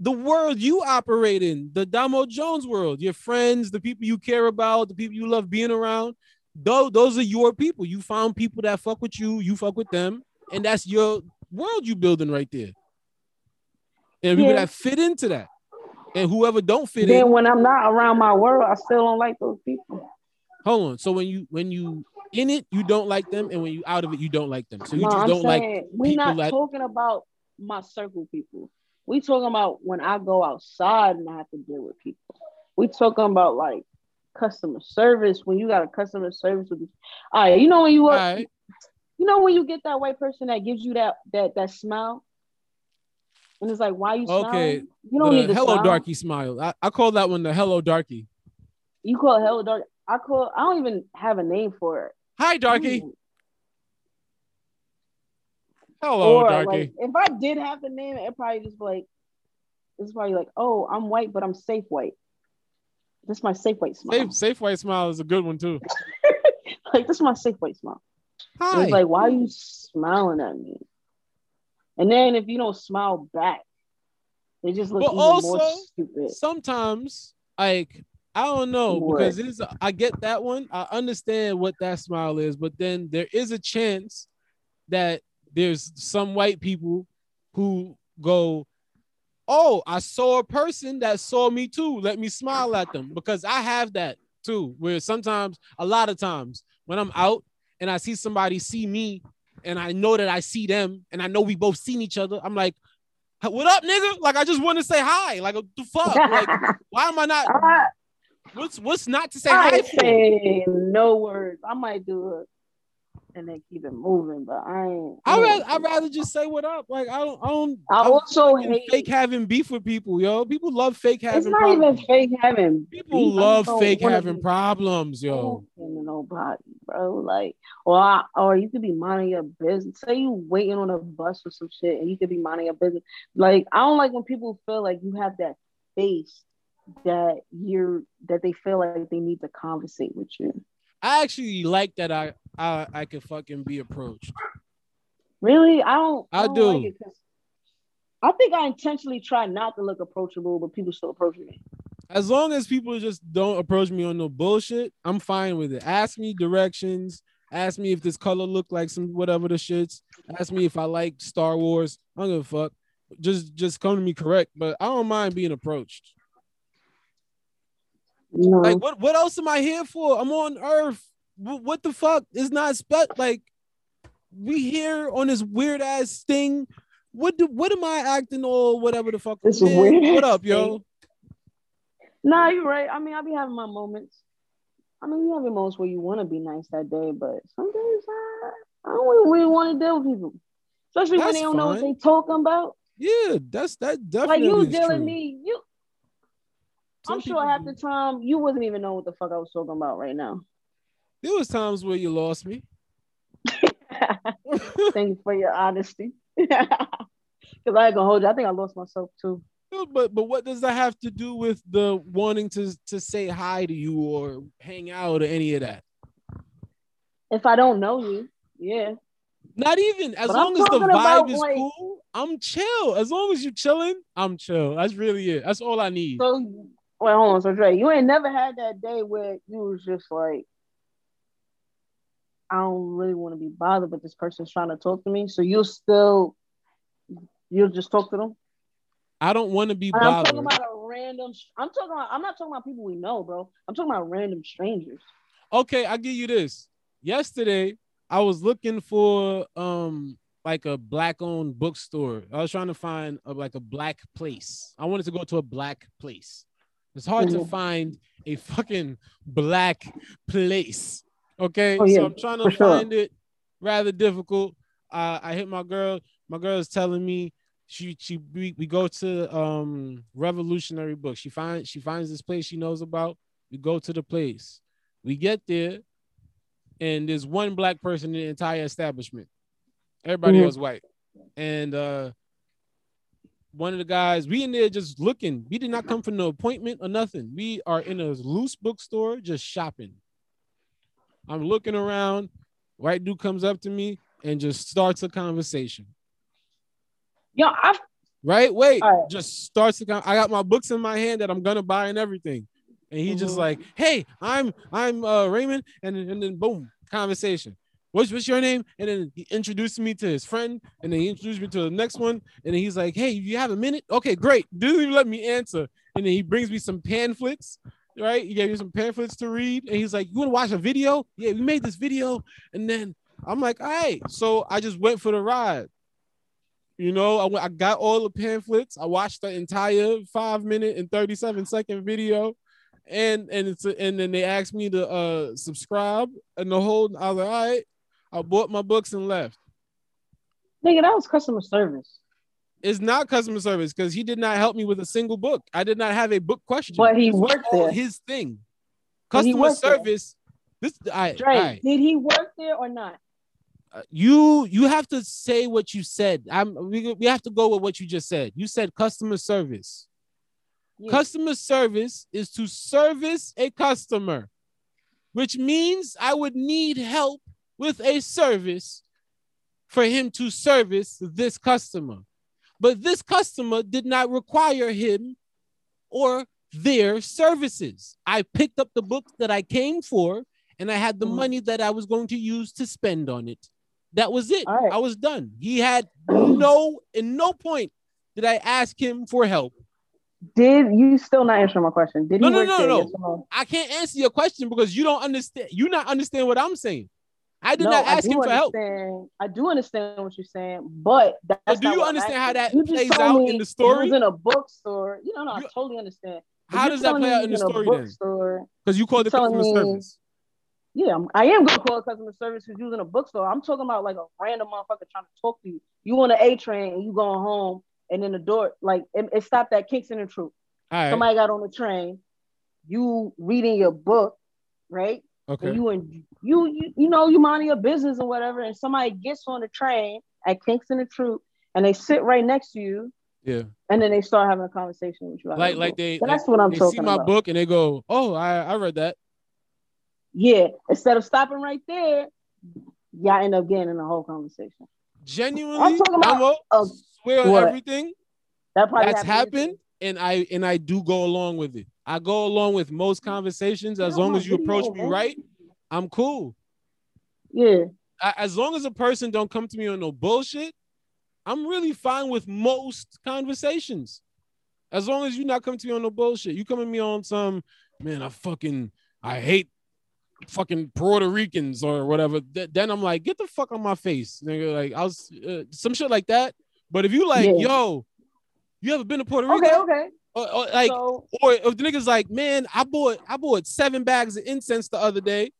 The world you operate in, the Damo Jones world, your friends, the people you care about, the people you love being around, though those are your people. You found people that fuck with you, you fuck with them, and that's your world you building right there. And people yeah. that fit into that. And whoever don't fit then in. Then when I'm not around my world, I still don't like those people. Hold on. So when you when you in it, you don't like them. And when you out of it, you don't like them. So you no, just I'm don't saying, like we're not that... talking about my circle people. We talking about when I go outside and I have to deal with people. We talking about like customer service. When you got a customer service with all right, you know when you work. All right. You know when you get that white person that gives you that that that smile, and it's like, why are you smiling? Okay, you don't the need to hello smile. Darky smile. I, I call that one the hello darky. You call it hello darky. I call. I don't even have a name for it. Hi, darky. Hello, or, darky. Like, if I did have the name, it probably just like it's probably like, oh, I'm white, but I'm safe white. That's my safe white smile. Safe, safe white smile is a good one too. Like that's my safe white smile. Hi. It's like, why are you smiling at me? And then if you don't smile back, they just look but even also, more stupid. Sometimes, like, I don't know, what? because it's, I get that one. I understand what that smile is, but then there is a chance that there's some white people who go, oh, I saw a person that saw me too. Let me smile at them. Because I have that too, where sometimes, a lot of times, when I'm out, and I see somebody see me, and I know that I see them, and I know we both seen each other. I'm like, "What up, nigga?" Like I just want to say hi. Like what the fuck? Like why am I not? I, what's what's not to say I hi? I say for? No words. I might do it, and then keep it moving. But I ain't. I rather I rather just say what up. Like I don't. I don't. I, I also hate fake having beef with people, yo. People love fake having. It's not problems. even fake having. People beef. love fake having problems, yo. Nobody. Bro, like, or I, or you could be minding your business. Say you waiting on a bus or some shit, and you could be minding your business. Like, I don't like when people feel like you have that face that you're that they feel like they need to conversate with you. I actually like that. I I I can fucking be approached. Really, I don't. I, I don't do. Like it 'cause I think I intentionally try not to look approachable, but people still approach me. As long as people just don't approach me on no bullshit, I'm fine with it. Ask me directions. Ask me if this color look like some whatever the shits. Ask me if I like Star Wars. I don't give a fuck. Just, just come to me correct. But I don't mind being approached. No. Like what? What else am I here for? I'm on Earth. What, what the fuck? It's not spe- like we here on this weird ass thing. What do? What am I acting all whatever the fuck? This is weird. What up, yo? Nah, you're right. I mean, I be having my moments. I mean, you have your moments where you want to be nice that day, but some days I, I don't really want to deal with people, especially that's when they don't fine. know what they talking about. Yeah, that's that definitely. Like you is dealing true. me, you. Some I'm sure half do. the time you wasn't even know what the fuck I was talking about right now. There was times where you lost me. Thank you for your honesty. Because I ain't gonna hold you. I think I lost myself too. But but what does that have to do with the wanting to, to say hi to you or hang out or any of that? If I don't know you, yeah. Not even. As but long I'm as the vibe is like, cool, I'm chill. As long as you're chilling, I'm chill. That's really it. That's all I need. So, wait, hold on. So, Dre, you ain't never had that day where you was just like, I don't really want to be bothered, but this person's trying to talk to me. So, you'll still, you'll just talk to them? I don't want to be bothered. I'm talking about a random. I'm talking about, I'm not talking about people we know, bro. I'm talking about random strangers. Okay, I'll give you this. Yesterday, I was looking for um like a black-owned bookstore. I was trying to find a, like a black place. I wanted to go to a black place. It's hard mm-hmm. to find a fucking black place. Okay, oh, yeah, so I'm trying to find sure. it. Rather difficult. Uh, I hit my girl. My girl is telling me. She she we, we go to um Revolutionary Books. She finds she finds this place she knows about. We go to the place. We get there, and there's one black person in the entire establishment. Everybody mm-hmm. else white. And uh, one of the guys, we in there just looking. We did not come for no appointment or nothing. We are in a loose bookstore just shopping. I'm looking around. White dude comes up to me and just starts a conversation. Yo, I right wait right. just starts to I got my books in my hand that I'm gonna buy and everything, and he mm-hmm. just like, hey, I'm I'm uh, Raymond, and and then boom, conversation. What's what's your name? And then he introduced me to his friend, and then he introduced me to the next one, and then he's like, hey, you have a minute? Okay, great. Dude, let me answer, and then he brings me some pamphlets. Right, he gave me some pamphlets to read, and he's like, you want to watch a video? Yeah, we made this video, and then I'm like, all right. So I just went for the ride. You know, I, went, I got all the pamphlets. I watched the entire five minute and thirty-seven second video. And and it's a, and then they asked me to uh, subscribe and the whole, I was like, all right. I bought my books and left. Nigga, that was customer service. It's not customer service because he did not help me with a single book. I did not have a book question. But he worked there. His thing. Customer service. There. This. I, Dre, I, did he work there or not? Uh, you you have to say what you said. I'm. We we have to go with what you just said. You said customer service. Yeah. Customer service is to service a customer, which means I would need help with a service for him to service this customer. But this customer did not require him or their services. I picked up the book that I came for, and I had the mm. money that I was going to use to spend on it. That was it. Right. I was done. He had no, in no point did I ask him for help. Did you still not answer my question? Did no, he no, no, no. Yes no. I can't answer your question because you don't understand. You not understand what I'm saying. I did no, not ask him for help. I do understand what you're saying, but that's but do not you understand how that you plays out in the story? He was in a bookstore. You know, no, I you, totally understand. But how does that play out in the story then? Because you called it customer me, service. Yeah, I'm, I am going to call it customer service because you was in a bookstore. I'm talking about like a random motherfucker trying to talk to you. You on an A train and you going home. And then the door, like, it, it stopped at Kingston and Troop. Right. Somebody got on the train. You reading your book, right? Okay. And you and you, you, you know, you minding your business or whatever. And somebody gets on the train at Kingston and Troop, and they sit right next to you. Yeah. And then they start having a conversation with you. Like, like they. So like, that's what I'm talking about. They see my book and they go, "Oh, I, I read that." Yeah. Instead of stopping right there, y'all end up getting in a whole conversation. Genuinely, I'm talking about. I'm a, Swear on everything that that's happened, happened and I and I do go along with it. I go along with most conversations as long as you approach me right. I'm cool. Yeah. I, as long as a person don't come to me on no bullshit, I'm really fine with most conversations. As long as you not come to me on no bullshit, you come at me on some man. I fucking I hate fucking Puerto Ricans or whatever. Th- then I'm like, get the fuck on my face, nigga. Like I was uh, some shit like that. But if you like, yeah. yo, you ever been to Puerto Rico? Okay, okay. Or, or like, so, or if the nigga's like, man, I bought, I bought seven bags of incense the other day,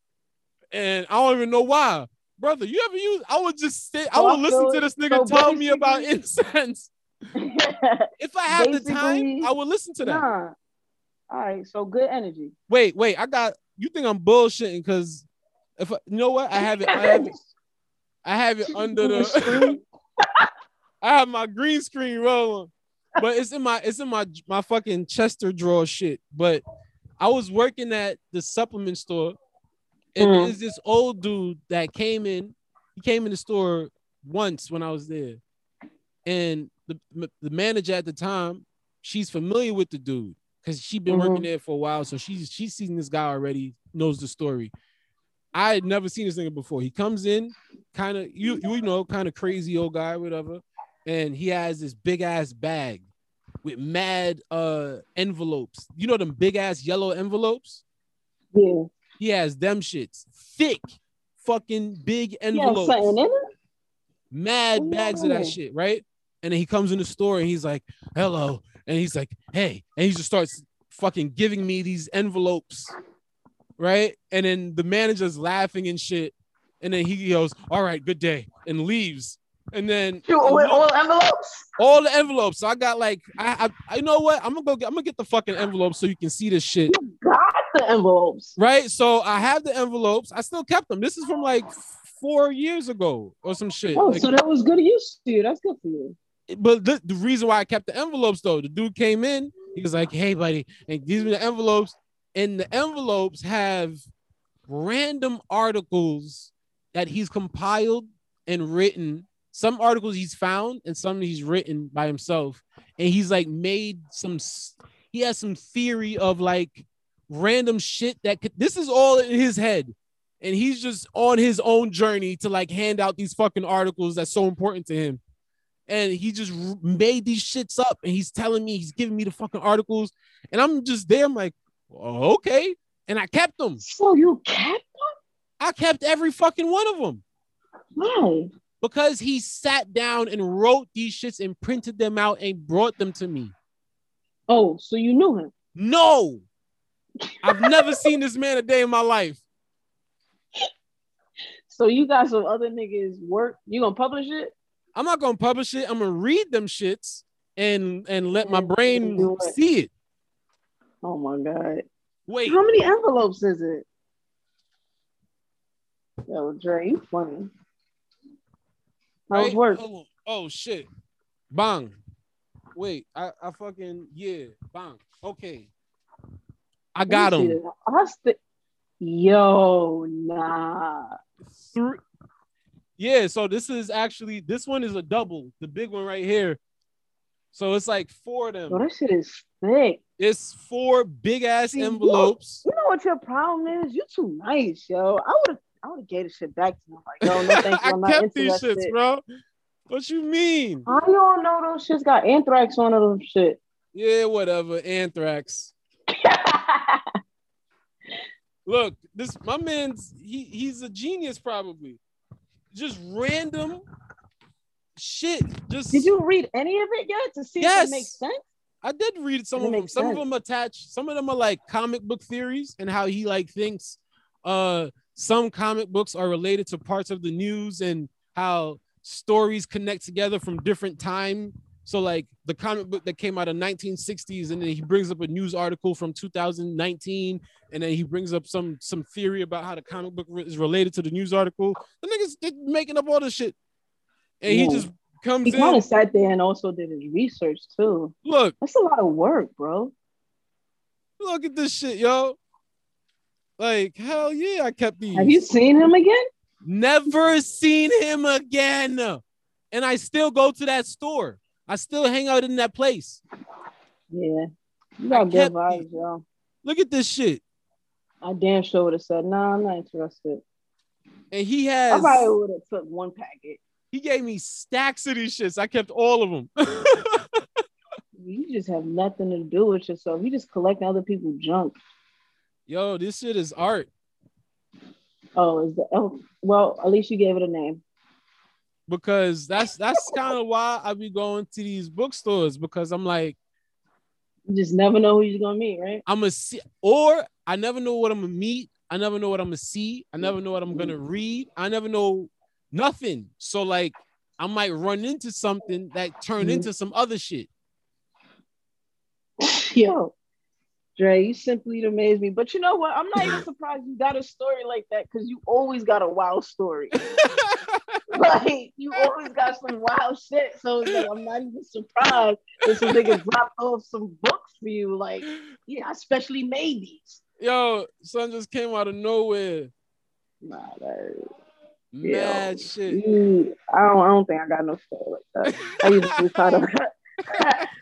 and I don't even know why, brother. You ever use? I would just sit. So I would I listen feel, to this nigga so tell me about incense. If I had the time, I would listen to that. Nah. All right, so good energy. Wait, wait, I got. You think I'm bullshitting? Because if I, you know what, I have it. I have it. I have it under the. I have my green screen rolling, but it's in my it's in my my fucking Chester drawer shit. But I was working at the supplement store, and mm. there's this old dude that came in. He came in the store once when I was there, and the the manager at the time, she's familiar with the dude because she'd been mm-hmm. working there for a while, so she's she's seen this guy already, knows the story. I had never seen this nigga before. He comes in, kind of you you know, kind of crazy old guy, whatever. And he has this big ass bag with mad uh envelopes. You know them big ass yellow envelopes? Yeah. He has them shits. Thick fucking big envelopes. Yeah, something in it? Mad yeah. bags of that shit, right? And then he comes in the store and he's like, hello. And he's like, hey. And he just starts fucking giving me these envelopes, right? And then the manager's laughing and shit. And then he goes, all right, good day. And leaves. And then Dude, all, you know, all envelopes, all the envelopes. So I got like, I, I, I know what I'm gonna go. Get, I'm gonna get the fucking envelopes so you can see this shit. You got the envelopes, right? So I have the envelopes. I still kept them. This is from like four years ago or some shit. Oh, like, so that was good use to you. That's good for you. But the, the reason why I kept the envelopes though, the dude came in. He was like, "Hey, buddy," and gives me the envelopes. And the envelopes have random articles that he's compiled and written. Some articles he's found and some he's written by himself. And he's like made some, he has some theory of like random shit that could, this is all in his head. And he's just on his own journey to like hand out these fucking articles that's so important to him. And he just made these shits up and he's telling me, he's giving me the fucking articles. And I'm just there, I'm like, oh, okay. And I kept them. So you kept them? I kept every fucking one of them. Wow. Because he sat down and wrote these shits and printed them out and brought them to me. Oh, so you knew him? No. I've never seen this man a day in my life. So you got some other niggas work. You gonna publish it? I'm not gonna publish it. I'm gonna read them shits and and let my brain see it. Oh my God. Wait. How many envelopes is it? Yo, Dre, you funny. How's right? work? Oh, oh shit. Bang. Wait, I, I fucking yeah, bang. Okay. I got him. St- Yo, nah. Three. Yeah, so this is actually, this one is a double, the big one right here. So it's like four of them. Oh, that shit is thick. It's four big ass envelopes. You, you know what your problem is? You too nice, yo. I would have I would have gave this shit back to him. Like, yo, no thanks. I I'm kept not these shits, bro. What you mean? I don't know. Those shits got anthrax on them shit. Yeah, whatever. Anthrax. Look, this my man's he he's a genius, probably. Just random shit. Just did you read any of it yet to see yes. if it makes sense? I did read some of them. Some sense. of them attach. Some of them are like comic book theories and how he like thinks uh, some comic books are related to parts of the news and how stories connect together from different time. So like the comic book that came out of nineteen sixties, and then he brings up a news article from two thousand nineteen, and then he brings up some some theory about how the comic book is related to the news article. The niggas they're making up all this shit, and yeah. he just comes. He kind of sat there and also did his research too. Look, that's a lot of work, bro. Look at this shit, yo. Like hell yeah, I kept these. Have you seen him again? Never seen him again, and I still go to that store. I still hang out in that place. Yeah. You got good vibes, y'all. Look at this shit. I damn sure would have said, nah, I'm not interested. And he has... I probably would have took one packet. He gave me stacks of these shits. I kept all of them. You just have nothing to do with yourself. You just collect other people's junk. Yo, this shit is art. Oh, is the... Oh, well, at least you gave it a name. Because that's that's kind of why I be going to these bookstores, because I'm like, you just never know who you're gonna meet, right? I'm gonna see, or I never know what I'm gonna meet. I never know what I'm gonna see. I never know what I'm gonna read. I never know nothing. So like, I might run into something that turn into some other shit. Yo, Dre, you simply amaze me. But you know what? I'm not even surprised you got a story like that, because you always got a wild story. Like, you always got some wild shit, so like, I'm not even surprised that some nigga dropped off some books for you. Like, yeah, I specially made these. Yo, son just came out of nowhere. Nah, that is... Mad Yo, shit. You, I, don't, I don't think I got no story like that. I usually try to...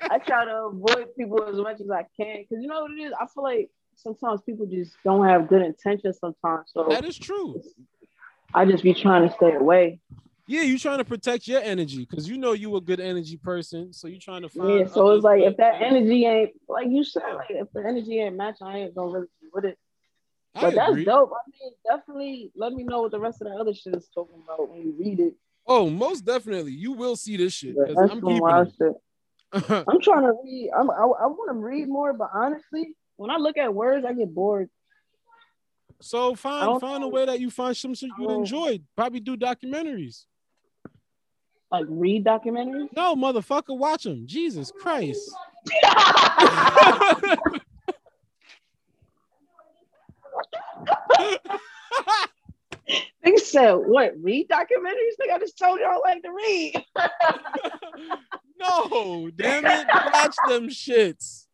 I try to avoid people as much as I can, because you know what it is? I feel like sometimes people just don't have good intentions sometimes. So that is true. I just be trying to stay away. Yeah, you trying to protect your energy, because you know you a good energy person, so you trying to find. Yeah, so it's like if that energy ain't, like you said, like if the energy ain't matching, I ain't gonna really be with it. I but agree. That's dope. I mean, definitely let me know what the rest of the other shit is talking about when you read it. Oh, most definitely, you will see this shit. Yeah, that's I'm some wild shit. I'm trying to read. I'm, I I want to read more, but honestly, when I look at words, I get bored. So find find know. a way that you find some shit you enjoy. Probably do documentaries. Like read documentaries? No, motherfucker, watch them. Jesus Christ. They said, what, read documentaries? Like I just told y'all I like to read. No, damn it. Watch them shits.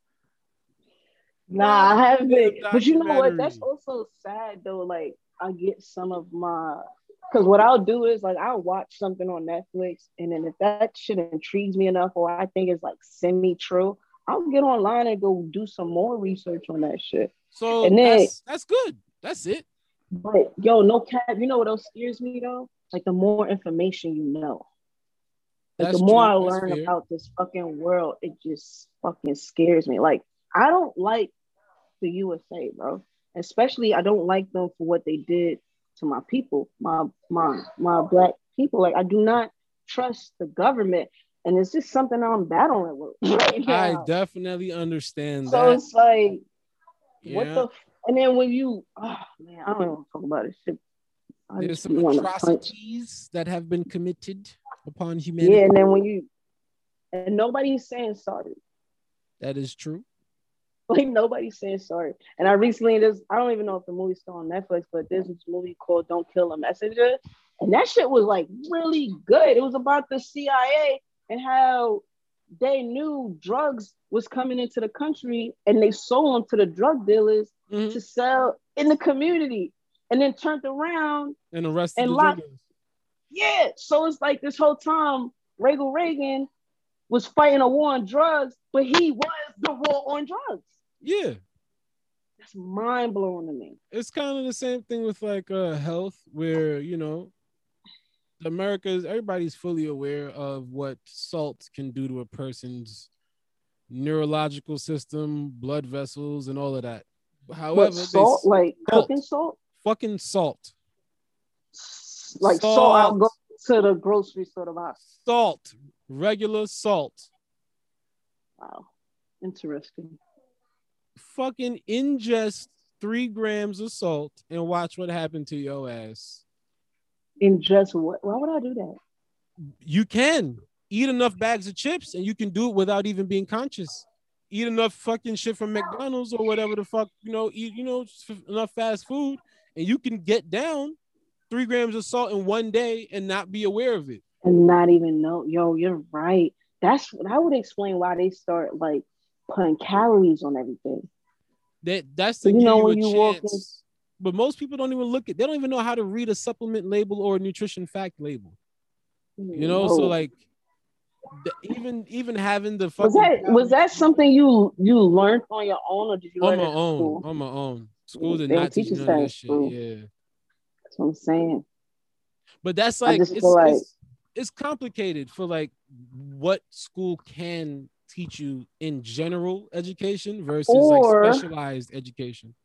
Nah, I haven't. But you know what? That's also sad though. Like I get some of my, because what I'll do is like I'll watch something on Netflix, and then if that shit intrigues me enough, or I think it's like semi-true, I'll get online and go do some more research on that shit. So and then, that's that's good. That's it. But yo, no cap. You know what else scares me though? Like the more information you know, like the more I learn about this fucking world, it just fucking scares me. Like I don't like the U S A, bro. Especially, I don't like them for what they did to my people, my my my black people. Like, I do not trust the government, and it's just something I'm battling with right now. I definitely understand so that. So it's like, yeah. what the? F- and then when you, oh man, I don't even want to talk about this shit. I There's some atrocities that have been committed upon humanity. Yeah, and then when you and nobody's saying sorry. That is true. Like nobody's saying sorry. And I recently this I don't even know if the movie's still on Netflix, but there's this movie called Don't Kill a Messenger. And that shit was like really good. It was about the C I A and how they knew drugs was coming into the country and they sold them to the drug dealers mm-hmm. to sell in the community and then turned around and arrested and the locked. Yeah. So it's like this whole time Reagan Reagan was fighting a war on drugs, but he was the war on drugs. Yeah. That's mind blowing to me. It's kind of the same thing with like uh, health where, you know, America's everybody's fully aware of what salt can do to a person's neurological system, blood vessels, and all of that. However, what, salt like salt, cooking salt, fucking salt, like salt. salt I'll go to the grocery store to buy salt, regular salt. Wow, interesting. Fucking ingest three grams of salt and watch what happened to your ass. In just what? Why would I do that? You can eat enough bags of chips and you can do it without even being conscious. Eat enough fucking shit from McDonald's or whatever the fuck, you know, eat, you know, enough fast food and you can get down three grams of salt in one day and not be aware of it. And not even know. Yo, you're right. That's what I would explain why they start like putting calories on everything. That That's the you know, when you walk in. But most people don't even look at, they don't even know how to read a supplement label or a nutrition fact label. You know, no. So like the, even even having the fucking was that calories, was that something you you learned on your own or did you on learn my own school? on my own? School did they not teach you none of that shit. Yeah. That's what I'm saying. But that's like it's, like it's it's complicated for like what school can teach you in general education versus or, like specialized education.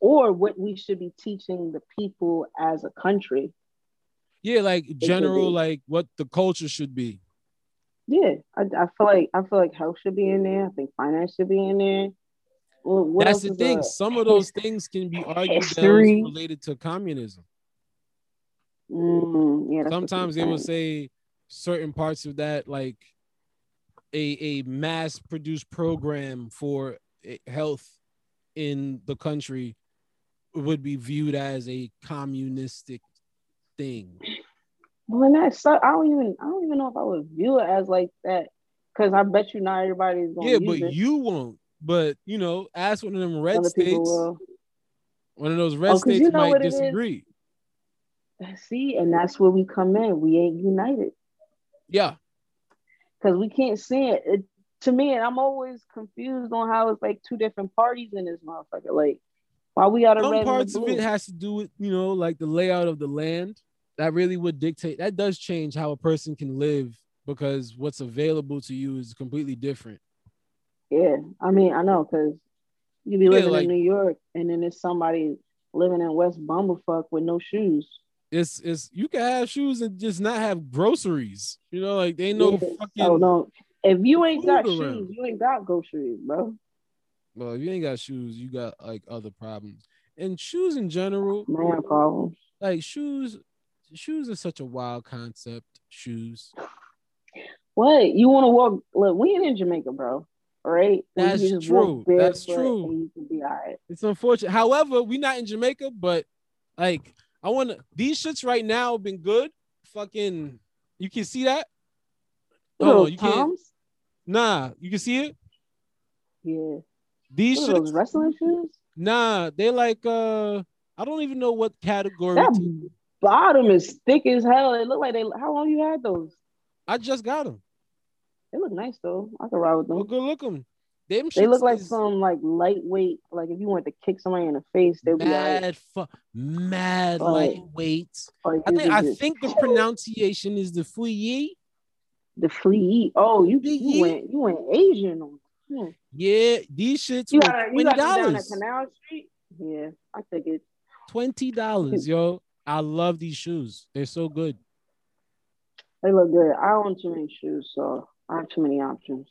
Or what we should be teaching the people as a country. Yeah, like general, like what the culture should be. Yeah, I, I feel like I feel like health should be in there. I think finance should be in there. Well, what That's the thing. Up? Some of those things can be argued as related to communism. Mm, yeah, Sometimes they will say certain parts of that, like a a mass-produced program for health in the country, would be viewed as a communistic thing. Well, that so I don't even I don't even know if I would view it as like that because I bet you not everybody's going. Yeah, but it. you won't. But you know, ask one of them red Other states. Will. One of those red oh, states you know might disagree. See, and that's where we come in. We ain't united. Yeah, because we can't see it. it To me, and I'm always confused on how it's like two different parties in this motherfucker. Like, why we out of red? Some parts of it has to do with, you know, like the layout of the land. That really would dictate. That does change how a person can live because what's available to you is completely different. Yeah, I mean, I know because you be living yeah, like, in New York, and then there's somebody living in West Bumblefuck with no shoes. It's it's you can have shoes and just not have groceries. You know, like they ain't no yeah, fucking. Oh, no. If you ain't got shoes, around. you ain't got groceries, bro. Well, if you ain't got shoes, you got like other problems. And shoes in general, man, problems. Like shoes, shoes are such a wild concept. Shoes. What you want to walk? Look, we ain't in Jamaica, bro. All right. That's true. That's true. You be all right. It's unfortunate. However, we not in Jamaica, but like I want to. These shits right now have been good. Fucking, you can see that. Oh, you Toms? can't. Nah, you can see it. Yeah. These shits, those wrestling shoes. Nah, they like uh, I don't even know what category. That to... bottom is thick as hell. It look like they. How long you had those? I just got them. They look nice though. I can ride with them. Well, good look them. Them they look like is... some like lightweight. Like if you want to kick somebody in the face, they would be mad. Like... Fu- mad oh. lightweight. Oh, I think I just... think the pronunciation is the fouillet. The flea. Oh, you you went you went Asian on. Hmm. Yeah, these shits you gotta, were twenty dollars. You gotta down at Canal Street? Yeah, I think it's twenty dollars, yo. I love these shoes. They're so good. They look good. I own too many shoes, so I have too many options.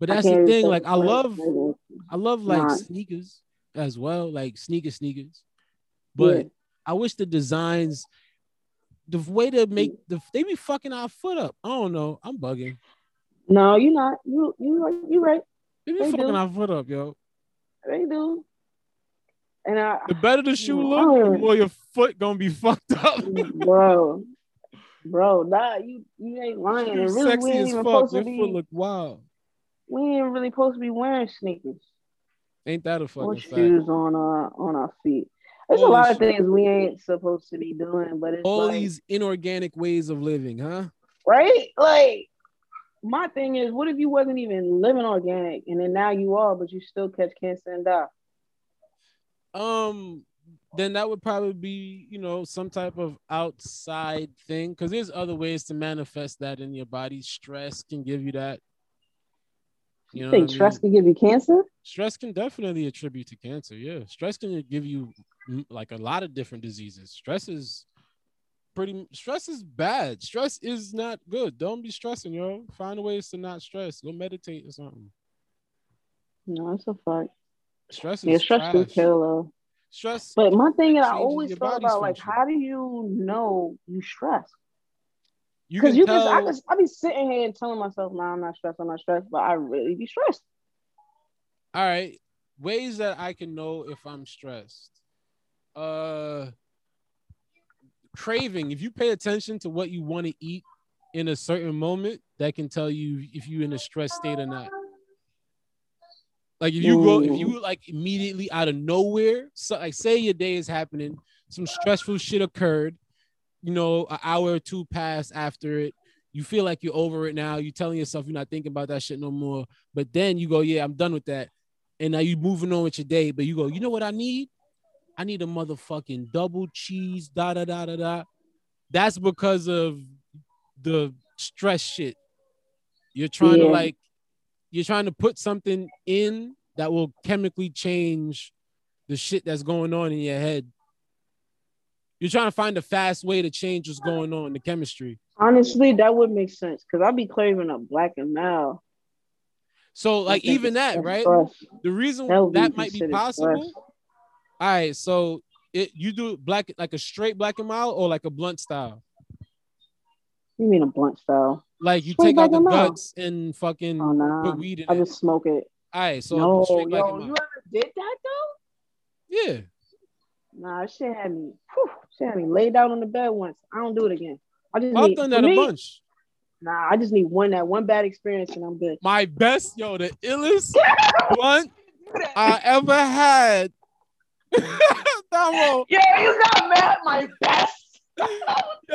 But that's the thing. Like I love I love like nah. sneakers as well, like sneaker sneakers. But yeah. I wish the designs, the way to make the, they be fucking our foot up. I don't know. I'm bugging. No, you're not. You you you right. They be they fucking do. our foot up, yo. They do. And I, the better the shoe look, the more your foot gonna be fucked up, bro. Bro, nah, you you ain't lying. You're really, sexy as fuck. Your be, foot look wild. We ain't really supposed to be wearing sneakers. Ain't that a fucking fact? Shoes on our on our feet. There's Holy a lot shit. of things we ain't supposed to be doing, but it's all like, these inorganic ways of living, huh? Right? Like, my thing is, what if you wasn't even living organic, and then now you are, but you still catch cancer and die? Um, then that would probably be, you know, some type of outside thing, because there's other ways to manifest that in your body. Stress can give you that. You, you think stress I mean? can give you cancer? Stress can definitely attribute to cancer. Yeah, stress can give you like a lot of different diseases. Stress is pretty. Stress is bad. Stress is not good. Don't be stressing, yo. Find ways to not stress. Go meditate or something. No, that's a fact. Stress is yeah, stress can kill. Though. Stress. But my thing that I always thought about, like, how do you know you stress? Because you, can you tell... can, I just, I be sitting here and telling myself, "Nah, I'm not stressed. I'm not stressed," but I really be stressed. All right, ways that I can know if I'm stressed. Uh, craving. If you pay attention to what you want to eat in a certain moment, that can tell you if you're in a stressed state or not. Like if you go, if you like immediately out of nowhere, so like say your day is happening, some stressful shit occurred, you know, an hour or two passed after it, you feel like you're over it now, you're telling yourself you're not thinking about that shit no more, but then you go, yeah, I'm done with that, and now you're moving on with your day, but you go, you know what I need? I need a motherfucking double cheese, da da da da da. That's because of the stress shit. You're trying yeah. to like. You're trying to put something in that will chemically change the shit that's going on in your head. You're trying to find a fast way to change what's going on in the chemistry. Honestly, that would make sense because I'd be craving a Black and Mild. So, like, even that, right? Fresh. The reason that, that be might be possible. Fresh. All right, so it you do black like a straight Black and Mild or like a blunt style? You mean a blunt style? Like you straight take out the guts mouth. and fucking oh, nah. put weed in I it. I just smoke it. All right, so no, yo, you ever did that though? Yeah. Nah, shit had me. Whew, shit had me laid out on the bed once. I don't do it again. I just. I've need, done that a me, bunch. Nah, I just need one that one bad experience and I'm good. My best, yo, the illest blunt I ever had. Damo. Yeah, you got mad at my best.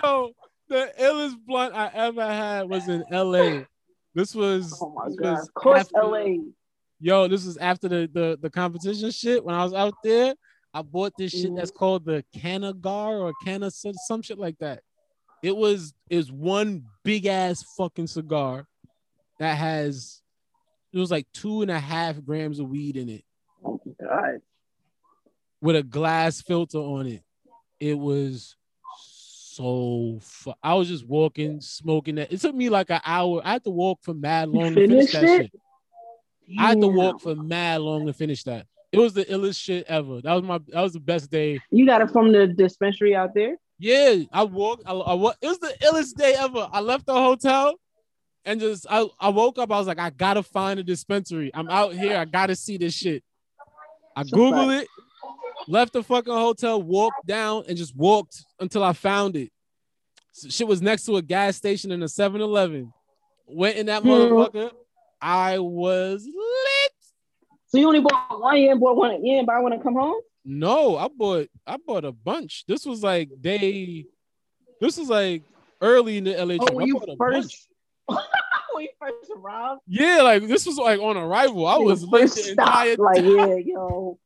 Yo. The illest blunt I ever had was in L A. This was oh my god, of course after, L A. Yo, this was after the, the the competition shit. When I was out there, I bought this shit mm-hmm. that's called the Canna Gar or Canna some shit like that. It was is one big ass fucking cigar that has it was like two and a half grams of weed in it. Oh my god, with a glass filter on it. It was. So fu- I was just walking, smoking that. It took me like an hour. I had to walk for mad long to finish that shit. Yeah. I had to walk for mad long to finish that. It was the illest shit ever. That was my. That was the best day. You got it from the dispensary out there? Yeah, I walked. I, I walked. It was the illest day ever. I left the hotel and just I, I woke up. I was like, I gotta find a dispensary. I'm out here. I gotta see this shit. I Googled it. Left the fucking hotel, walked down, and just walked until I found it. So shit was next to a gas station in a seven eleven. Went in that motherfucker. I was lit. So you only bought one yen, bought one yen, but I want to come home? No, I bought I bought a bunch. This was like day, this was like early in the L A trip. Oh, when you first, when you first arrived? Yeah, like this was like on arrival. I was lit the entire time. Like, yeah, yo.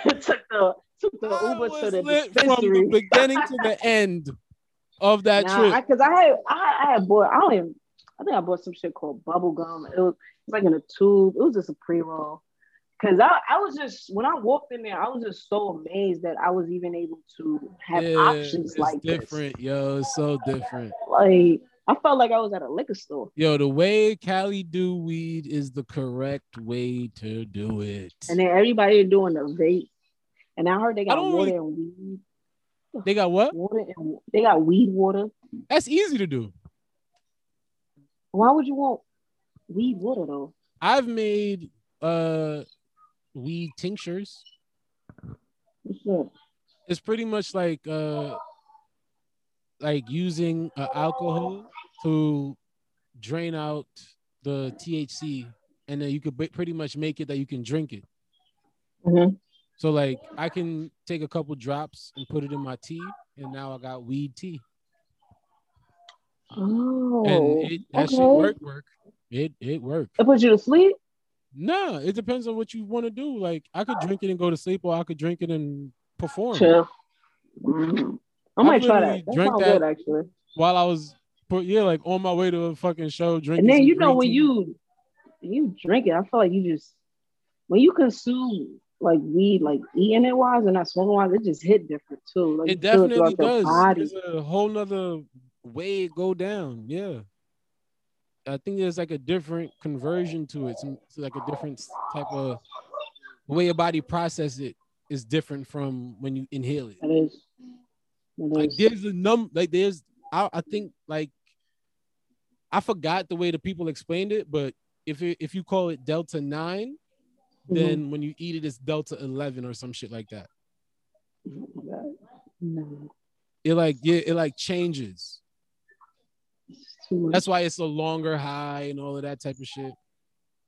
took the took the I Uber to the dispensary from the beginning to the end of that nah, trip. Because I, I had I, I had bought I don't even I think I bought some shit called bubble gum. It was, it was like in a tube. It was just a pre roll. Because I, I was just when I walked in there, I was just so amazed that I was even able to have yeah, options it's like different, this. yo. It's so different. Like I felt like I was at a liquor store. Yo, the way Cali do weed is the correct way to do it. And then everybody doing the vape. And I heard they got more really, than weed. They got what? Water and, they got weed water. That's easy to do. Why would you want weed water though? I've made uh weed tinctures. What's that? It's pretty much like uh like using uh, alcohol to drain out the T H C, and then you could b- pretty much make it that you can drink it. Mm-hmm. So like I can take a couple drops and put it in my tea, and now I got weed tea. Oh, and it, that okay. shit work, work. It it worked. It puts you to sleep? No, nah, it depends on what you want to do. Like I could drink it and go to sleep, or I could drink it and perform. Sure. Mm-hmm. I might I try that. That sounds good, actually. While I was, yeah, like on my way to a fucking show, drinking. And then you know when tea. you you drink it, I feel like you just when you consume. Like weed, like eating it wise and not smoking wise, it just hit different too. Like it definitely does. There's a whole nother way it go down. Yeah, I think there's like a different conversion to it. Some like a different type of way your body process it is different from when you inhale it. It is. It is. Like there's a num. Like there's. I, I think like I forgot the way the people explained it, but if it, if you call it delta nine. Then mm-hmm. when you eat it, it's delta eleven or some shit like that. No. It like yeah, it like changes. That's why it's a longer high and all of that type of shit.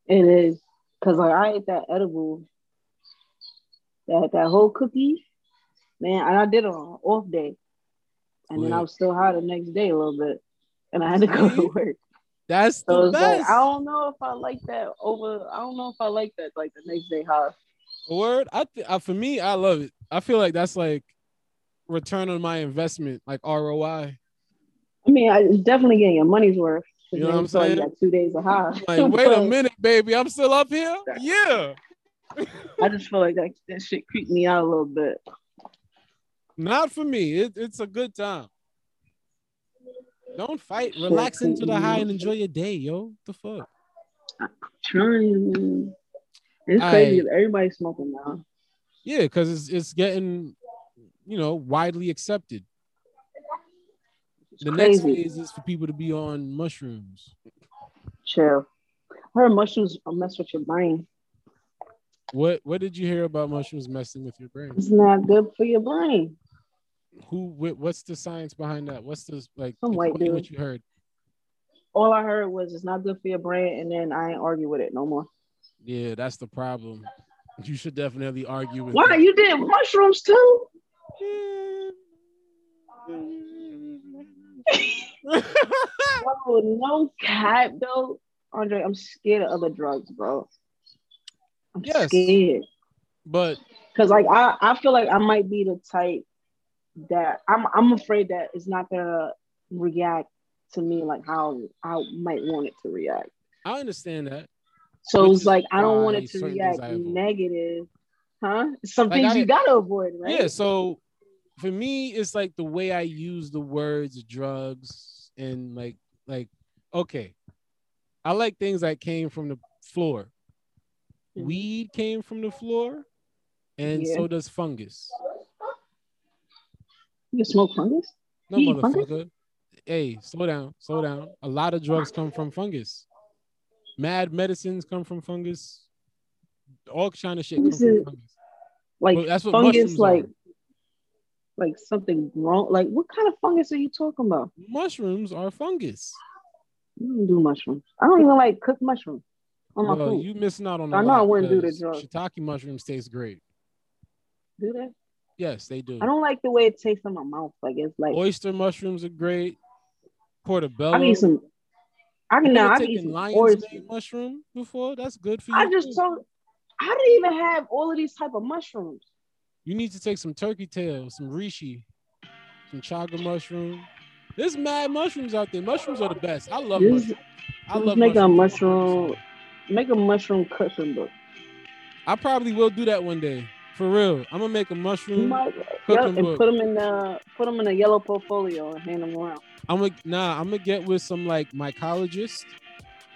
It is, cause like I ate that edible, that that whole cookie, man. And I did it on an off day, and Wait. then I was still high the next day a little bit, and I had to go to work. That's the so best. Like, I don't know if I like that over. I don't know if I like that like the next day high. Word, I, th- I for me, I love it. I feel like that's like return on my investment, like R O I. I mean, I definitely getting your money's worth. You know what I'm saying? You got two days of high. Like, wait a minute, baby, I'm still up here. Yeah. I just feel like that, that shit creeped me out a little bit. Not for me. It, it's a good time. Don't fight. Relax into the high and enjoy your day, yo. What the fuck? I'm trying. It's I, crazy. Everybody's smoking now. Yeah, because it's it's getting, you know, widely accepted. It's the crazy. Next phase is for people to be on mushrooms. Sure. I heard mushrooms mess with your brain. What What did you hear about mushrooms messing with your brain? It's not good for your brain. Who? What's the science behind that? What's this like? Some white dude. What you heard? All I heard was it's not good for your brain, and then I ain't argue with it no more. Yeah, that's the problem. You should definitely argue with. Why that. You did mushrooms too? Bro, no cap though, Andre. I'm scared of other drugs, bro. I'm yes, scared, but because like I, I feel like I might be the type. That I'm I'm afraid that it's not gonna react to me like how I might want it to react. I understand that. So Which it's like I don't want it to react negative, huh? Some like things I, you gotta avoid, right? Yeah, so for me, it's like the way I use the words drugs and like like okay. I like things that came from the floor. Mm-hmm. Weed came from the floor, and yeah. so does fungus. You smoke fungus? No, you motherfucker. Fungus? Hey, slow down, slow down. A lot of drugs come from fungus. Mad medicines come from fungus. All China shit comes from fungus. Like well, that's what fungus, like, are. Like something wrong. Like what kind of fungus are you talking about? Mushrooms are fungus. You don't do mushrooms. I don't even like cooked mushrooms on my well, food. You missing out on. The I know I wouldn't do the drugs. Shiitake mushrooms taste great. Do they? Yes, they do. I don't like the way it tastes in my mouth. Like it's like oyster mushrooms are great. Portobello. I need some. I mean, no, I've eaten lion's mane mushroom before. That's good for you. I just told. How do you even have all of these type of mushrooms? You need to take some turkey tail, some reishi, some chaga mushroom. There's mad mushrooms out there. Mushrooms are the best. I love. This, mushrooms. I love. Make mushrooms. a mushroom. Make a mushroom cooking book. I probably will do that one day. For real, I'm gonna make a mushroom might, yep, and book. Put them in the put them in a yellow portfolio and hand them around. I'm gonna nah, I'm gonna get with some like mycologists,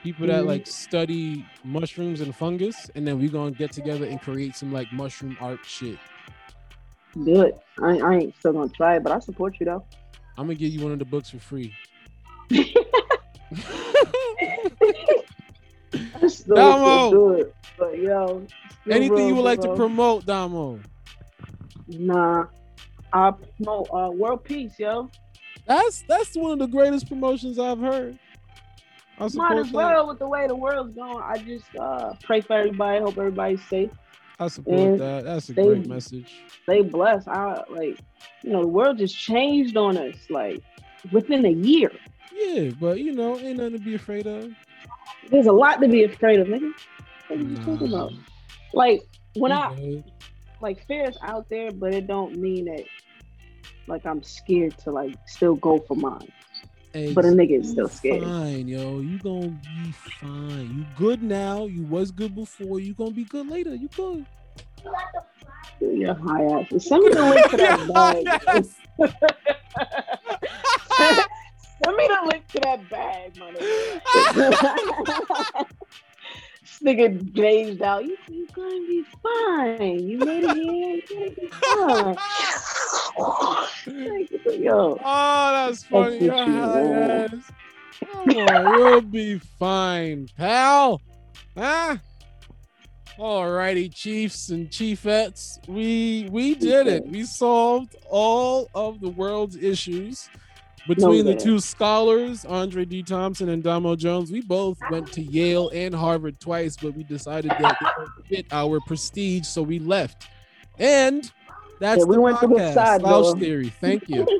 people mm-hmm. that like study mushrooms and fungus, and then we're gonna get together and create some like mushroom art shit. do it. I, I ain't still gonna try it, but I support you though. I'm gonna give you one of the books for free. Still, Damo, still do it, but yo, anything real, you would real. like to promote, Damo? Nah, I promote uh, world peace, yo. That's that's one of the greatest promotions I've heard. I might as well that. With the way the world's going. I just uh, pray for everybody. Hope everybody's safe. I support and that. That's a they, great message. Stay blessed. I like, you know, the world just changed on us like within a year. Yeah, but you know, ain't nothing to be afraid of. There's a lot to be afraid of, nigga. What are you nah. talking about? Like when yeah. I like fear is out there, but it don't mean that like I'm scared to like still go for mine. Hey, but a nigga is still scared. Fine, yo. You gonna be fine. You good now. You was good before. You gonna be good later. You good. Dude, you're high ass. Send me the link to that bag. Send me the link to that bag, my nigga. This nigga gazed out. You, you gonna be fine. You made it here. You're gonna be fine. Yo. Oh, that's funny. That's your high ass. Come on, we'll be fine, pal. Huh? Alrighty, chiefs and chiefettes. We we did it. We solved all of the world's issues. Between no the two scholars, Andre D. Thompson and Damo Jones, we both went to Yale and Harvard twice, but we decided that it didn't fit our prestige, so we left. And that's yeah, we the went podcast, to the side, Slouch Theory. Thank you.